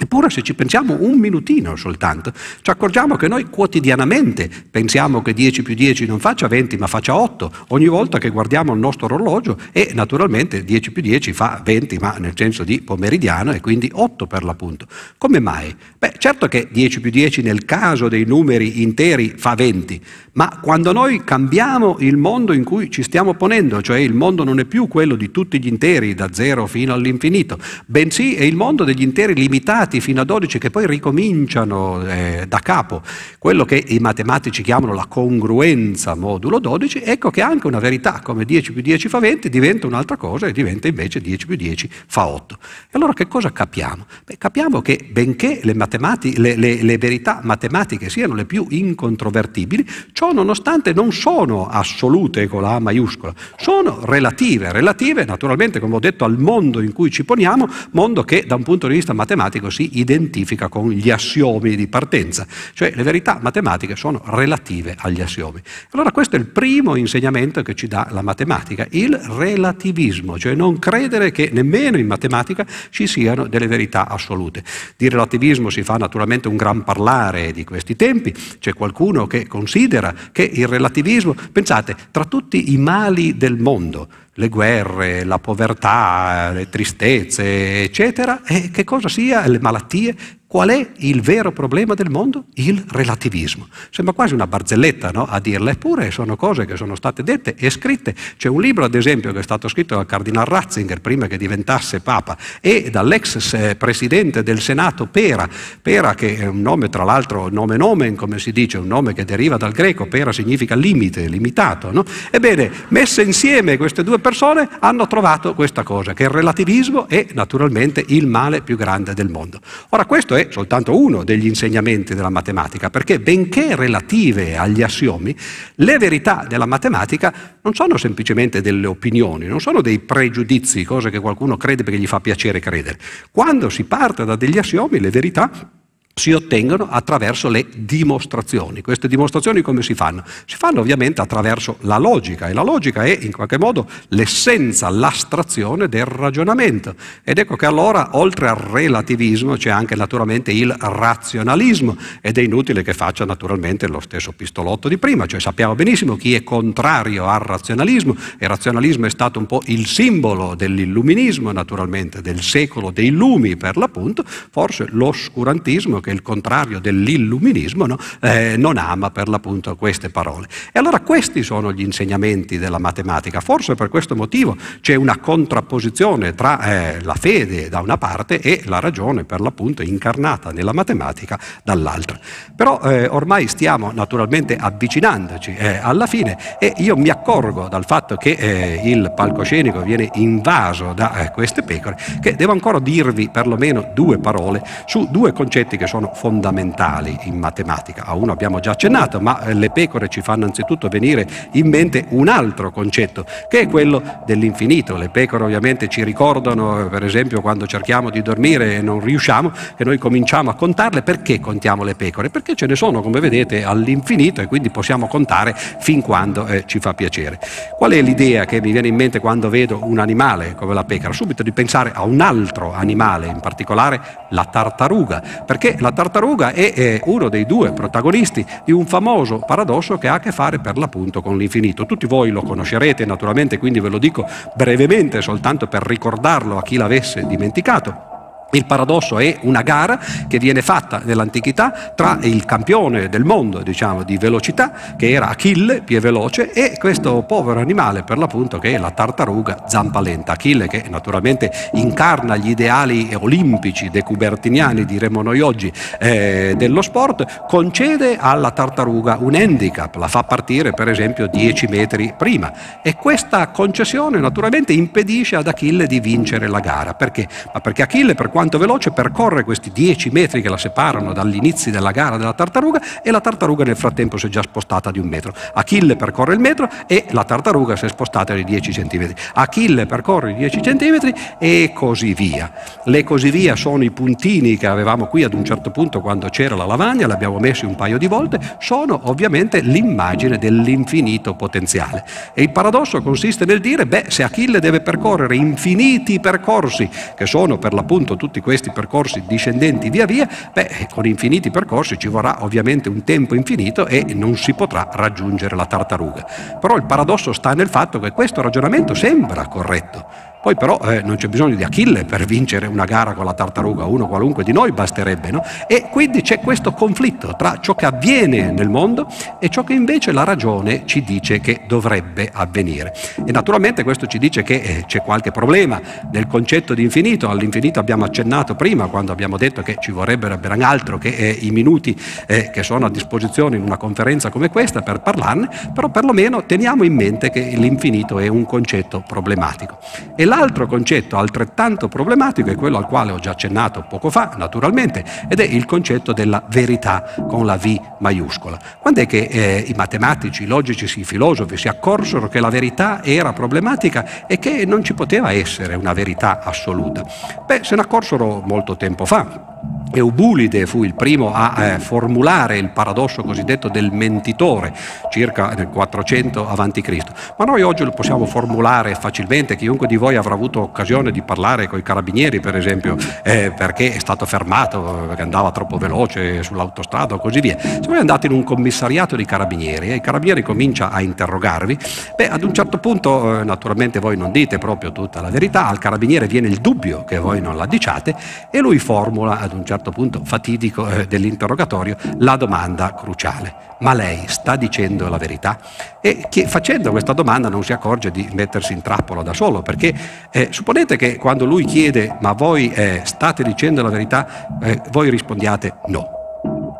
Eppure se ci pensiamo un minutino soltanto, ci accorgiamo che noi quotidianamente pensiamo che dieci più dieci non faccia venti ma faccia otto, ogni volta che guardiamo il nostro orologio, e naturalmente dieci più dieci fa venti, ma nel senso di pomeridiano, e quindi otto per l'appunto. Come mai? Beh, certo che dieci più dieci nel caso dei numeri interi fa venti, ma quando noi cambiamo il mondo in cui ci stiamo ponendo, cioè il mondo non è più quello di tutti gli interi da zero fino all'infinito, bensì è il mondo degli interi limitati fino a dodici, che poi ricominciano eh, da capo, quello che i matematici chiamano la congruenza modulo dodici, ecco che anche una verità come dieci più dieci fa venti diventa un'altra cosa e diventa invece dieci più dieci fa otto. E allora che cosa capiamo? Beh, capiamo che benché le, le, le, le verità matematiche siano le più incontrovertibili, ciò nonostante non sono assolute con la A maiuscola, sono relative, relative naturalmente, come ho detto, al mondo in cui ci poniamo, mondo che da un punto di vista matematico si identifica con gli assiomi di partenza, cioè le verità matematiche sono relative agli assiomi. Allora questo è il primo insegnamento che ci dà la matematica, il relativismo, cioè non credere che nemmeno in matematica ci siano delle verità assolute. Di relativismo si fa naturalmente un gran parlare di questi tempi, c'è qualcuno che considera che il relativismo, pensate, tra tutti i mali del mondo, le guerre, la povertà, le tristezze, eccetera, e che cosa sia, le malattie, qual è il vero problema del mondo? Il relativismo. Sembra quasi una barzelletta, no, a dirla, eppure sono cose che sono state dette e scritte. C'è un libro, ad esempio, che è stato scritto dal Cardinal Ratzinger prima che diventasse Papa e dall'ex presidente del Senato Pera, Pera che è un nome, tra l'altro, nome nomen, come si dice, un nome che deriva dal greco, Pera significa limite, limitato, no? Ebbene, messe insieme queste due persone hanno trovato questa cosa, che il relativismo è naturalmente il male più grande del mondo. Ora, questo è è soltanto uno degli insegnamenti della matematica, perché benché relative agli assiomi, le verità della matematica non sono semplicemente delle opinioni, non sono dei pregiudizi, cose che qualcuno crede perché gli fa piacere credere. Quando si parte da degli assiomi, le verità si ottengono attraverso le dimostrazioni. Queste dimostrazioni come si fanno? Si fanno ovviamente attraverso la logica, e la logica è in qualche modo l'essenza, l'astrazione del ragionamento. Ed ecco che allora, oltre al relativismo, c'è anche naturalmente il razionalismo, ed è inutile che faccia naturalmente lo stesso pistolotto di prima, cioè sappiamo benissimo chi è contrario al razionalismo. Il razionalismo è stato un po' il simbolo dell'illuminismo naturalmente, del secolo dei lumi per l'appunto, forse l'oscurantismo che è il contrario dell'illuminismo, no? eh, non ama per l'appunto queste parole. E allora questi sono gli insegnamenti della matematica. Forse per questo motivo c'è una contrapposizione tra eh, la fede da una parte e la ragione per l'appunto incarnata nella matematica dall'altra. Però eh, ormai stiamo naturalmente avvicinandoci eh, alla fine, e io mi accorgo dal fatto che eh, il palcoscenico viene invaso da eh, queste pecore, che devo ancora dirvi perlomeno due parole su due concetti che sono fondamentali in matematica. A uno abbiamo già accennato, ma eh, le pecore ci fanno anzitutto venire in mente un altro concetto, che è quello dell'infinito. Le pecore ovviamente ci ricordano, eh, per esempio, quando cerchiamo di dormire e non riusciamo, che noi cominciamo a contarle. Perché contiamo le pecore? Perché ce ne sono, come vedete, all'infinito, e quindi possiamo contare fin quando eh, ci fa piacere. Qual è l'idea che mi viene in mente quando vedo un animale come la pecora? Subito di pensare a un altro animale, in particolare la tartaruga, perché la tartaruga è eh, uno dei due protagonisti di un famoso paradosso che ha a che fare per l'appunto con l'infinito. Tutti voi lo conoscerete naturalmente, quindi ve lo dico brevemente soltanto per ricordarlo a chi l'avesse dimenticato. Il paradosso è una gara che viene fatta nell'antichità tra il campione del mondo, diciamo, di velocità, che era Achille, più veloce, e questo povero animale per l'appunto che è la tartaruga zampalenta. Achille, che naturalmente incarna gli ideali olimpici decubertiniani, diremmo noi oggi, eh, dello sport, concede alla tartaruga un handicap, la fa partire per esempio dieci metri prima, e questa concessione naturalmente impedisce ad Achille di vincere la gara. Perché? Ma perché Achille, per quanto quanto veloce, percorre questi dieci metri che la separano dagli inizi della gara della tartaruga, e la tartaruga nel frattempo si è già spostata di un metro. Achille percorre il metro e la tartaruga si è spostata di dieci centimetri. Achille percorre i dieci centimetri e così via. Le così via sono i puntini che avevamo qui ad un certo punto quando c'era la lavagna, l'abbiamo messi un paio di volte, sono ovviamente l'immagine dell'infinito potenziale. E il paradosso consiste nel dire, beh, se Achille deve percorrere infiniti percorsi, che sono per l'appunto tutti questi percorsi discendenti via via, beh, con infiniti percorsi ci vorrà ovviamente un tempo infinito e non si potrà raggiungere la tartaruga. Però il paradosso sta nel fatto che questo ragionamento sembra corretto. Poi però eh, non c'è bisogno di Achille per vincere una gara con la tartaruga, uno qualunque di noi basterebbe, no? E quindi c'è questo conflitto tra ciò che avviene nel mondo e ciò che invece la ragione ci dice che dovrebbe avvenire. E naturalmente questo ci dice che eh, c'è qualche problema nel concetto di infinito. All'infinito abbiamo accennato prima quando abbiamo detto che ci vorrebbero ben altro che eh, i minuti eh, che sono a disposizione in una conferenza come questa per parlarne, però perlomeno teniamo in mente che l'infinito è un concetto problematico. E l'altro concetto altrettanto problematico è quello al quale ho già accennato poco fa, naturalmente, ed è il concetto della verità con la V maiuscola. Quando è che eh, i matematici, i logici, i filosofi si accorsero che la verità era problematica e che non ci poteva essere una verità assoluta? Beh, se ne accorsero molto tempo fa. Eubulide fu il primo a eh, formulare il paradosso cosiddetto del mentitore, circa nel quattrocento avanti Cristo, ma noi oggi lo possiamo formulare facilmente. Chiunque di voi avrà avuto occasione di parlare con i carabinieri, per esempio, eh, perché è stato fermato, perché andava troppo veloce sull'autostrada o così via. Se voi andate in un commissariato di carabinieri e eh, i carabinieri comincia a interrogarvi, beh, ad un certo punto eh, naturalmente voi non dite proprio tutta la verità, al carabiniere viene il dubbio che voi non la diciate e lui formula ad un certo punto fatidico eh, dell'interrogatorio la domanda cruciale: ma lei sta dicendo la verità? E che, facendo questa domanda, non si accorge di mettersi in trappola da solo, perché eh, supponete che quando lui chiede ma voi eh, state dicendo la verità, eh, voi rispondiate no.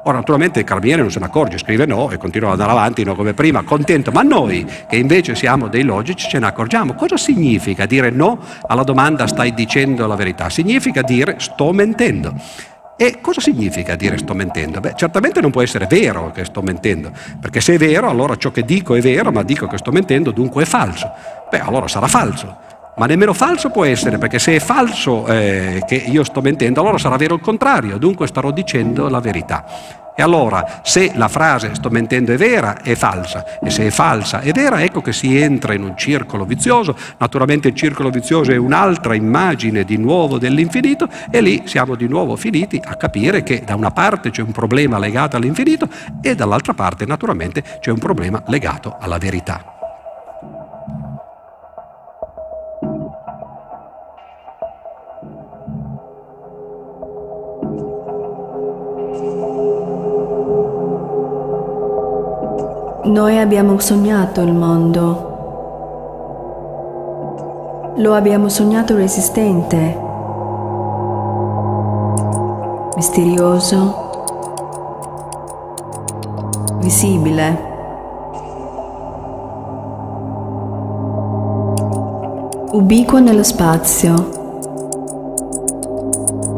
Ora naturalmente il carabiniere non se ne accorge, scrive no e continua ad andare avanti, no, come prima, contento, ma noi che invece siamo dei logici ce ne accorgiamo. Cosa significa dire no alla domanda stai dicendo la verità? Significa dire sto mentendo. E cosa significa dire sto mentendo? Beh, certamente non può essere vero che sto mentendo, perché se è vero allora ciò che dico è vero, ma dico che sto mentendo, dunque è falso. Beh, allora sarà falso. Ma nemmeno falso può essere, perché se è falso eh, che io sto mentendo, allora sarà vero il contrario, dunque starò dicendo la verità. E allora, se la frase sto mentendo è vera, è falsa, e se è falsa è vera, ecco che si entra in un circolo vizioso. Naturalmente il circolo vizioso è un'altra immagine di nuovo dell'infinito, e lì siamo di nuovo finiti a capire che da una parte c'è un problema legato all'infinito e dall'altra parte naturalmente c'è un problema legato alla verità. Noi abbiamo sognato il mondo. Lo abbiamo sognato resistente, misterioso, visibile. Ubiquo nello spazio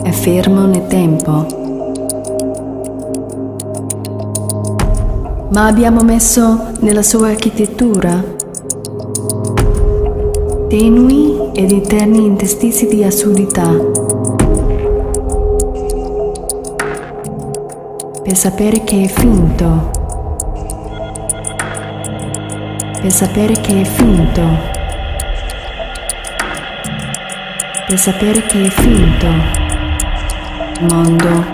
e fermo nel tempo. Ma abbiamo messo nella sua architettura tenui ed eterni interstizi di assurdità per sapere che è finto, per sapere che è finto. Per sapere che è finto, mondo,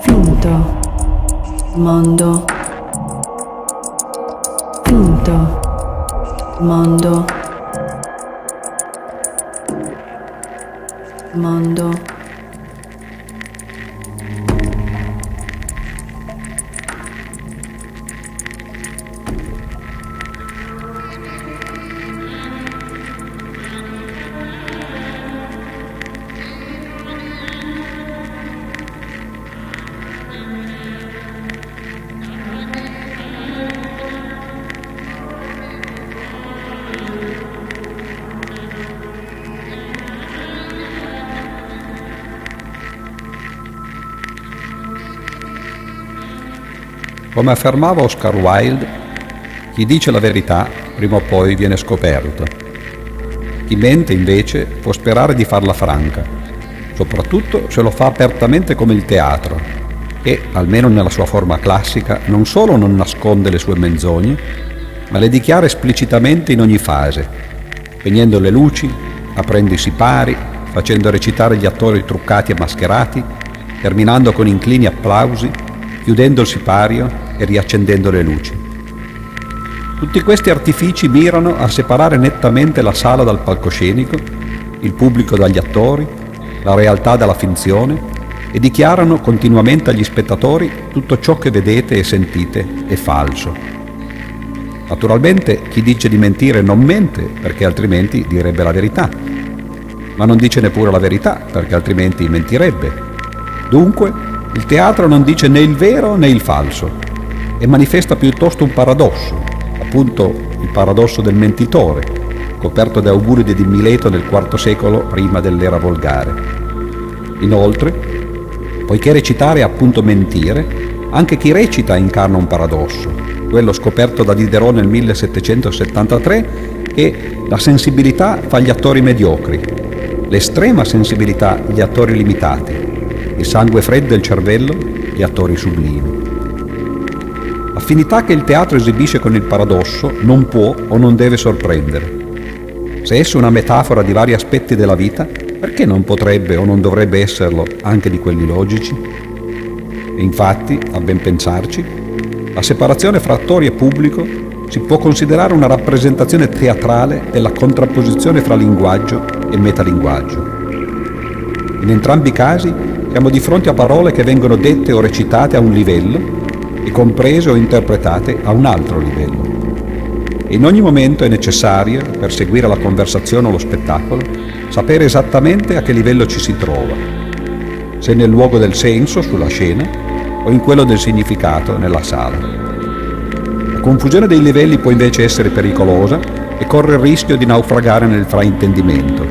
finto, mondo, finto, mondo, mondo. Come affermava Oscar Wilde, chi dice la verità prima o poi viene scoperto. Chi mente invece può sperare di farla franca, soprattutto se lo fa apertamente come il teatro, che, almeno nella sua forma classica, non solo non nasconde le sue menzogne, ma le dichiara esplicitamente in ogni fase, spegnendo le luci, aprendo i sipari, facendo recitare gli attori truccati e mascherati, terminando con inclini applausi, chiudendo il sipario e riaccendendo le luci. Tutti questi artifici mirano a separare nettamente la sala dal palcoscenico, il pubblico dagli attori, la realtà dalla finzione e dichiarano continuamente agli spettatori tutto ciò che vedete e sentite è falso. Naturalmente chi dice di mentire non mente perché altrimenti direbbe la verità, ma non dice neppure la verità perché altrimenti mentirebbe. Dunque, il teatro non dice né il vero né il falso e manifesta piuttosto un paradosso, appunto il paradosso del mentitore, coperto da Eubulide di Mileto nel quarto secolo prima dell'era volgare. Inoltre, poiché recitare è appunto mentire, anche chi recita incarna un paradosso, quello scoperto da Diderot nel millesettecentosettantatré, che la sensibilità fa gli attori mediocri, l'estrema sensibilità gli attori limitati, il sangue freddo e il cervello, gli attori sublimi. L'affinità che il teatro esibisce con il paradosso non può o non deve sorprendere. Se esso è una metafora di vari aspetti della vita, perché non potrebbe o non dovrebbe esserlo anche di quelli logici? E infatti, a ben pensarci, la separazione fra attori e pubblico si può considerare una rappresentazione teatrale della contrapposizione fra linguaggio e metalinguaggio. In entrambi i casi, siamo di fronte a parole che vengono dette o recitate a un livello e comprese o interpretate a un altro livello. E in ogni momento è necessario, per seguire la conversazione o lo spettacolo, sapere esattamente a che livello ci si trova, se nel luogo del senso, sulla scena, o in quello del significato, nella sala. La confusione dei livelli può invece essere pericolosa e corre il rischio di naufragare nel fraintendimento.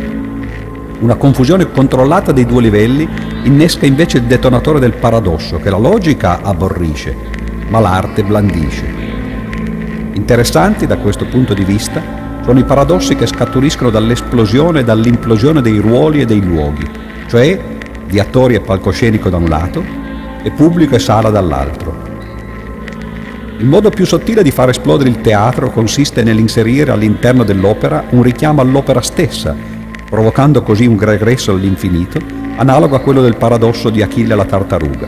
Una confusione controllata dei due livelli innesca invece il detonatore del paradosso che la logica aborrisce, ma l'arte blandisce. Interessanti da questo punto di vista sono i paradossi che scaturiscono dall'esplosione e dall'implosione dei ruoli e dei luoghi, cioè di attori e palcoscenico da un lato e pubblico e sala dall'altro. Il modo più sottile di far esplodere il teatro consiste nell'inserire all'interno dell'opera un richiamo all'opera stessa, provocando così un regresso all'infinito, analogo a quello del paradosso di Achille alla tartaruga.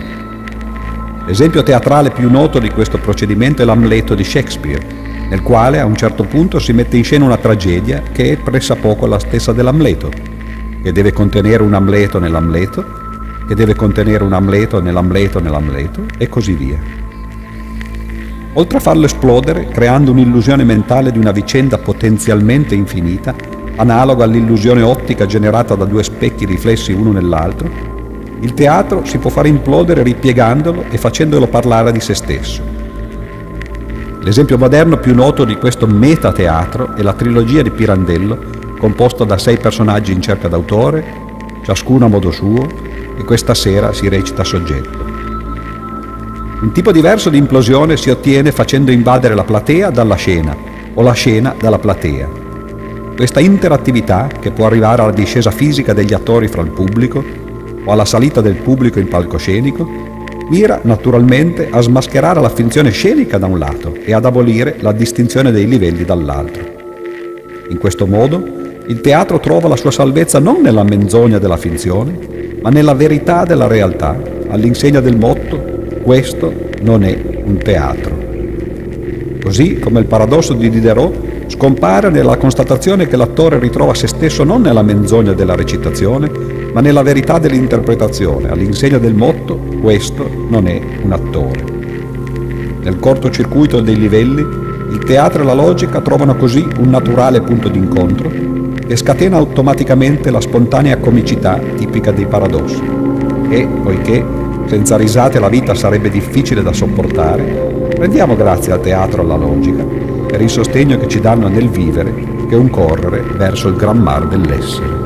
L'esempio teatrale più noto di questo procedimento è l'Amleto di Shakespeare, nel quale a un certo punto si mette in scena una tragedia che è pressappoco la stessa dell'Amleto, che deve contenere un Amleto nell'Amleto, che deve contenere un Amleto nell'Amleto nell'Amleto, e così via. oltre a farlo esplodere creando un'illusione mentale di una vicenda potenzialmente infinita, analoga all'illusione ottica generata da due specchi riflessi uno nell'altro, il teatro si può far implodere ripiegandolo e facendolo parlare di se stesso. L'esempio moderno più noto di questo metateatro è la trilogia di Pirandello, composta da sei personaggi in cerca d'autore, ciascuno a modo suo, e questa sera si recita soggetto. Un tipo diverso di implosione si ottiene facendo invadere la platea dalla scena, o la scena dalla platea. Questa interattività, che può arrivare alla discesa fisica degli attori fra il pubblico, o alla salita del pubblico in palcoscenico, mira naturalmente a smascherare la finzione scenica da un lato e ad abolire la distinzione dei livelli dall'altro. In questo modo, il teatro trova la sua salvezza non nella menzogna della finzione, ma nella verità della realtà, all'insegna del motto «Questo non è un teatro». Così come il paradosso di Diderot scompare nella constatazione che l'attore ritrova se stesso non nella menzogna della recitazione, ma nella verità dell'interpretazione, all'insegna del motto «Questo non è un attore». Nel cortocircuito dei livelli, il teatro e la logica trovano così un naturale punto d'incontro, e scatena automaticamente la spontanea comicità tipica dei paradossi. E, poiché senza risate la vita sarebbe difficile da sopportare, rendiamo grazie al teatro e alla logica per il sostegno che ci danno nel vivere che è un correre verso il gran mar dell'essere.